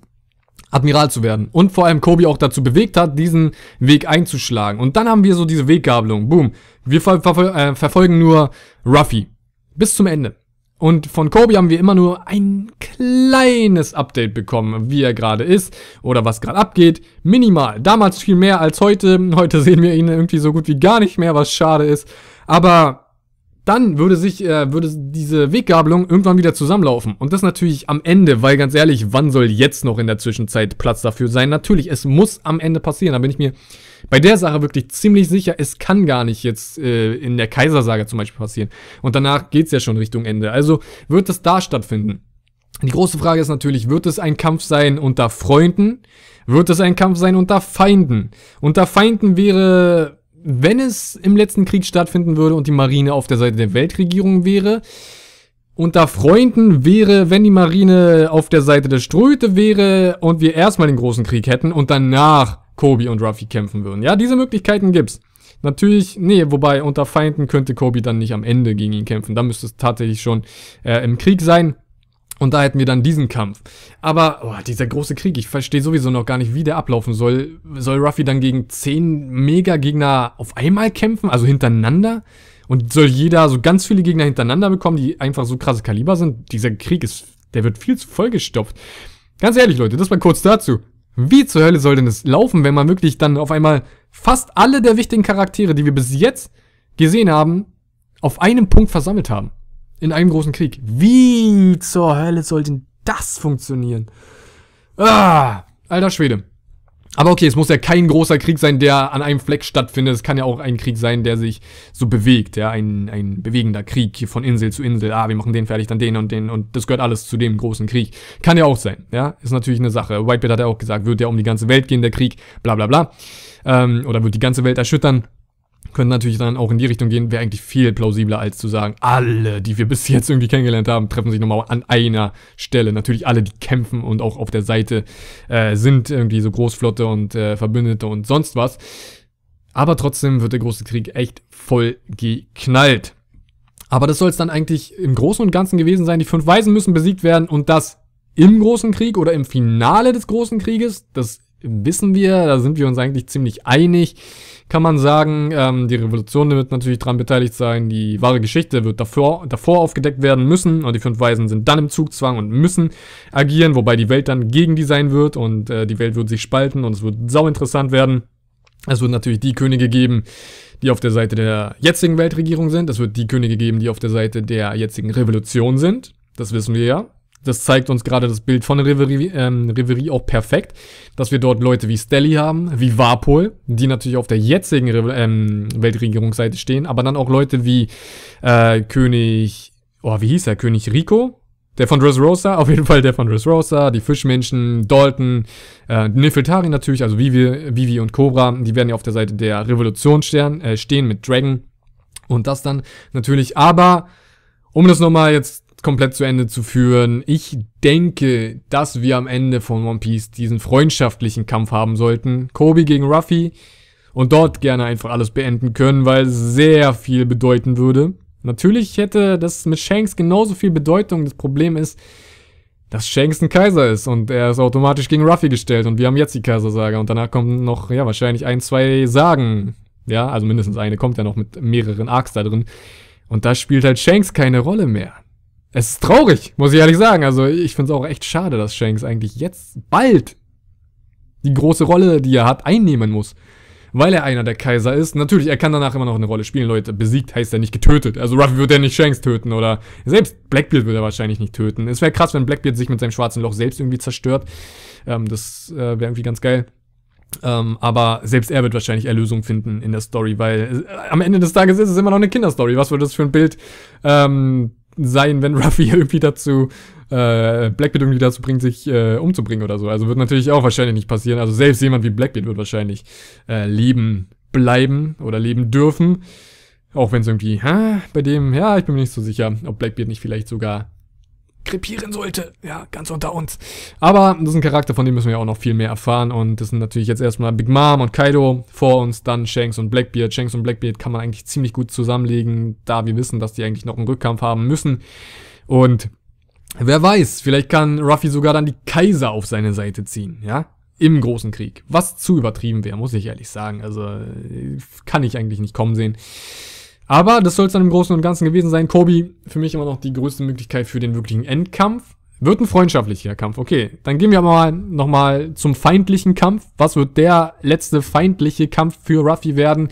Admiral zu werden. Und vor allem Koby auch dazu bewegt hat, diesen Weg einzuschlagen. Und dann haben wir so diese Weggabelung. Boom. Wir ver ver äh, verfolgen nur Ruffy. Bis zum Ende. Und von Koby haben wir immer nur ein kleines Update bekommen, wie er gerade ist oder was gerade abgeht. Minimal. Damals viel mehr als heute. Heute sehen wir ihn irgendwie so gut wie gar nicht mehr, was schade ist. Aber dann würde sich äh, würde diese Weggabelung irgendwann wieder zusammenlaufen. Und das natürlich am Ende, weil ganz ehrlich, wann soll jetzt noch in der Zwischenzeit Platz dafür sein? Natürlich, es muss am Ende passieren. Da bin ich mir bei der Sache wirklich ziemlich sicher. Es kann gar nicht jetzt äh, in der Kaisersaga zum Beispiel passieren. Und danach geht es ja schon Richtung Ende. Also wird es da stattfinden? Die große Frage ist natürlich, wird es ein Kampf sein unter Freunden? Wird es ein Kampf sein unter Feinden? Unter Feinden wäre... Wenn es im letzten Krieg stattfinden würde und die Marine auf der Seite der Weltregierung wäre, unter Freunden wäre, wenn die Marine auf der Seite der Strohhüte wäre und wir erstmal den großen Krieg hätten und danach Koby und Ruffy kämpfen würden. Ja, diese Möglichkeiten gibt's. Natürlich, nee, wobei unter Feinden könnte Koby dann nicht am Ende gegen ihn kämpfen. Da müsste es tatsächlich schon äh, im Krieg sein. Und da hätten wir dann diesen Kampf. Aber oh, dieser große Krieg, ich verstehe sowieso noch gar nicht, wie der ablaufen soll. Soll Ruffy dann gegen zehn Mega-Gegner auf einmal kämpfen, also hintereinander? Und soll jeder so ganz viele Gegner hintereinander bekommen, die einfach so krasse Kaliber sind? Dieser Krieg ist, der wird viel zu vollgestopft. Ganz ehrlich, Leute, das mal kurz dazu. Wie zur Hölle soll denn das laufen, wenn man wirklich dann auf einmal fast alle der wichtigen Charaktere, die wir bis jetzt gesehen haben, auf einem Punkt versammelt haben? In einem großen Krieg. Wie zur Hölle soll denn das funktionieren? Ah, alter Schwede. Aber okay, es muss ja kein großer Krieg sein, der an einem Fleck stattfindet. Es kann ja auch ein Krieg sein, der sich so bewegt. Ja, ein, ein bewegender Krieg von Insel zu Insel. Ah, wir machen den fertig, dann den und den. Und das gehört alles zu dem großen Krieg. Kann ja auch sein. Ja, ist natürlich eine Sache. Whitebeard hat ja auch gesagt, wird ja um die ganze Welt gehen, der Krieg. Bla, bla, bla. Ähm, oder wird die ganze Welt erschüttern. Können natürlich dann auch in die Richtung gehen, wäre eigentlich viel plausibler, als zu sagen, alle, die wir bis jetzt irgendwie kennengelernt haben, treffen sich nochmal an einer Stelle. Natürlich alle, die kämpfen und auch auf der Seite äh, sind, irgendwie so Großflotte und äh, Verbündete und sonst was. Aber trotzdem wird der große Krieg echt voll geknallt. Aber das soll es dann eigentlich im Großen und Ganzen gewesen sein. Die fünf Weisen müssen besiegt werden und das im großen Krieg oder im Finale des großen Krieges, das wissen wir, da sind wir uns eigentlich ziemlich einig, kann man sagen. Ähm, die Revolution wird natürlich daran beteiligt sein, die wahre Geschichte wird davor, davor aufgedeckt werden müssen und die fünf Weisen sind dann im Zugzwang und müssen agieren, wobei die Welt dann gegen die sein wird und äh, die Welt wird sich spalten und es wird sau interessant werden. Es wird natürlich die Könige geben, die auf der Seite der jetzigen Weltregierung sind, es wird die Könige geben, die auf der Seite der jetzigen Revolution sind, das wissen wir ja. Das zeigt uns gerade das Bild von Reverie, ähm, Reverie auch perfekt, dass wir dort Leute wie Steli haben, wie Warpol, die natürlich auf der jetzigen Re ähm, Weltregierungsseite stehen, aber dann auch Leute wie äh, König, oh, wie hieß er, König Rico, der von Dressrosa, auf jeden Fall der von Dressrosa, die Fischmenschen, Dalton, äh, Nefertari natürlich, also Vivi, Vivi und Cobra, die werden ja auf der Seite der Revolution stehen, äh, stehen mit Dragon und das dann natürlich, aber um das nochmal jetzt komplett zu Ende zu führen. Ich denke, dass wir am Ende von One Piece diesen freundschaftlichen Kampf haben sollten. Koby gegen Ruffy und dort gerne einfach alles beenden können, weil es sehr viel bedeuten würde. Natürlich hätte das mit Shanks genauso viel Bedeutung. Das Problem ist, dass Shanks ein Kaiser ist und er ist automatisch gegen Ruffy gestellt und wir haben jetzt die Kaisersaga und danach kommen noch, ja, wahrscheinlich ein, zwei Sagen. Ja, also mindestens eine kommt ja noch mit mehreren Arcs da drin und da spielt halt Shanks keine Rolle mehr. Es ist traurig, muss ich ehrlich sagen. Also ich finde es auch echt schade, dass Shanks eigentlich jetzt bald die große Rolle, die er hat, einnehmen muss. Weil er einer der Kaiser ist. Natürlich, er kann danach immer noch eine Rolle spielen, Leute. Besiegt heißt er nicht getötet. Also Ruffy wird ja nicht Shanks töten oder selbst Blackbeard würde er wahrscheinlich nicht töten. Es wäre krass, wenn Blackbeard sich mit seinem schwarzen Loch selbst irgendwie zerstört. Ähm, das äh, wäre irgendwie ganz geil. Ähm, aber selbst er wird wahrscheinlich Erlösung finden in der Story, weil äh, am Ende des Tages ist es immer noch eine Kinderstory. Was wird das für ein Bild ähm, sein, wenn Ruffy irgendwie dazu, äh, Blackbeard irgendwie dazu bringt, sich äh, umzubringen oder so. Also wird natürlich auch wahrscheinlich nicht passieren. Also selbst jemand wie Blackbeard wird wahrscheinlich äh, leben bleiben oder leben dürfen. Auch wenn es irgendwie, hä, bei dem, ja, ich bin mir nicht so sicher, ob Blackbeard nicht vielleicht sogar krepieren sollte. Ja, ganz unter uns. Aber das ist ein Charakter, von dem müssen wir auch noch viel mehr erfahren. Und das sind natürlich jetzt erstmal Big Mom und Kaido vor uns, dann Shanks und Blackbeard. Shanks und Blackbeard kann man eigentlich ziemlich gut zusammenlegen, da wir wissen, dass die eigentlich noch einen Rückkampf haben müssen. Und wer weiß, vielleicht kann Ruffy sogar dann die Kaiser auf seine Seite ziehen, ja? Im großen Krieg. Was zu übertrieben wäre, muss ich ehrlich sagen. Also, kann ich eigentlich nicht kommen sehen. Aber das soll es dann im Großen und Ganzen gewesen sein. Koby, für mich immer noch die größte Möglichkeit für den wirklichen Endkampf. Wird ein freundschaftlicher Kampf, okay. Dann gehen wir aber mal nochmal zum feindlichen Kampf. Was wird der letzte feindliche Kampf für Ruffy werden?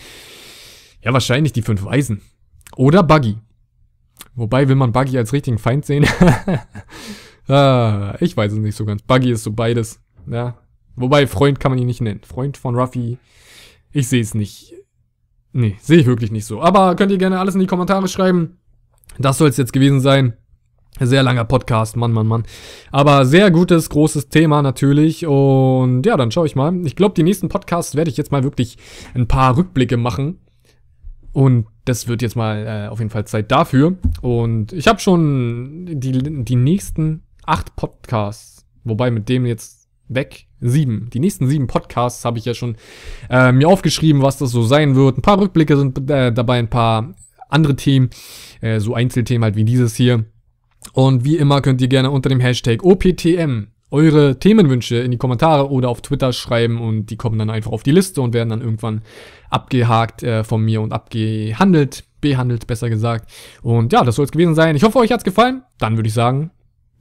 Ja, wahrscheinlich die fünf Weisen. Oder Buggy. Wobei, will man Buggy als richtigen Feind sehen? ah, ich weiß es nicht so ganz. Buggy ist so beides, ja. Wobei, Freund kann man ihn nicht nennen. Freund von Ruffy, ich sehe es nicht. Nee, sehe ich wirklich nicht so. Aber könnt ihr gerne alles in die Kommentare schreiben. Das soll es jetzt gewesen sein. Sehr langer Podcast, Mann, Mann, Mann. Aber sehr gutes, großes Thema natürlich. Und ja, dann schaue ich mal. Ich glaube, die nächsten Podcasts werde ich jetzt mal wirklich ein paar Rückblicke machen. Und das wird jetzt mal äh, auf jeden Fall Zeit dafür. Und ich habe schon die, die nächsten acht Podcasts, wobei mit dem jetzt weg... Sieben. Die nächsten sieben Podcasts habe ich ja schon äh, mir aufgeschrieben, was das so sein wird. Ein paar Rückblicke sind äh, dabei, ein paar andere Themen, äh, so Einzelthemen halt wie dieses hier. Und wie immer könnt ihr gerne unter dem Hashtag O P T M eure Themenwünsche in die Kommentare oder auf Twitter schreiben und die kommen dann einfach auf die Liste und werden dann irgendwann abgehakt äh, von mir und abgehandelt, behandelt besser gesagt. Und ja, das soll es gewesen sein. Ich hoffe, euch hat es gefallen. Dann würde ich sagen,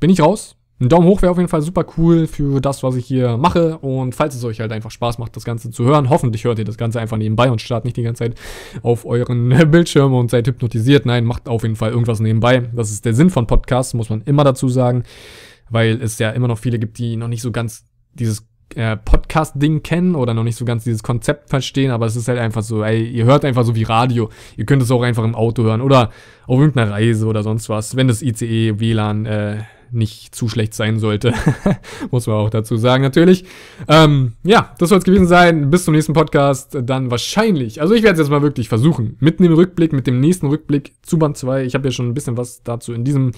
bin ich raus. Ein Daumen hoch wäre auf jeden Fall super cool für das, was ich hier mache. Und falls es euch halt einfach Spaß macht, das Ganze zu hören, hoffentlich hört ihr das Ganze einfach nebenbei und startet nicht die ganze Zeit auf euren Bildschirm und seid hypnotisiert. Nein, macht auf jeden Fall irgendwas nebenbei. Das ist der Sinn von Podcasts, muss man immer dazu sagen, weil es ja immer noch viele gibt, die noch nicht so ganz dieses äh, Podcast-Ding kennen oder noch nicht so ganz dieses Konzept verstehen. Aber es ist halt einfach so, ey, ihr hört einfach so wie Radio. Ihr könnt es auch einfach im Auto hören oder auf irgendeiner Reise oder sonst was, wenn das I C E, W LAN, äh, nicht zu schlecht sein sollte. Muss man auch dazu sagen, natürlich. Ähm, ja, das soll es gewesen sein. Bis zum nächsten Podcast. Dann wahrscheinlich, also ich werde es jetzt mal wirklich versuchen, mit dem Rückblick, mit dem nächsten Rückblick zu Band zwei. Ich habe ja schon ein bisschen was dazu in diesem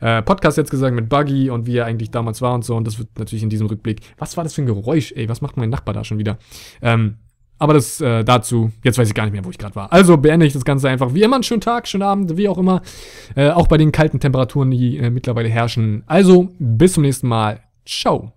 äh, Podcast jetzt gesagt, mit Buggy und wie er eigentlich damals war und so. Und das wird natürlich in diesem Rückblick. Was war das für ein Geräusch? Ey, was macht mein Nachbar da schon wieder? Ähm, aber das äh, dazu, jetzt weiß ich gar nicht mehr, wo ich gerade war. Also beende ich das Ganze einfach. Wie immer, einen schönen Tag, schönen Abend, wie auch immer. Äh, auch bei den kalten Temperaturen, die äh, mittlerweile herrschen. Also, bis zum nächsten Mal. Ciao.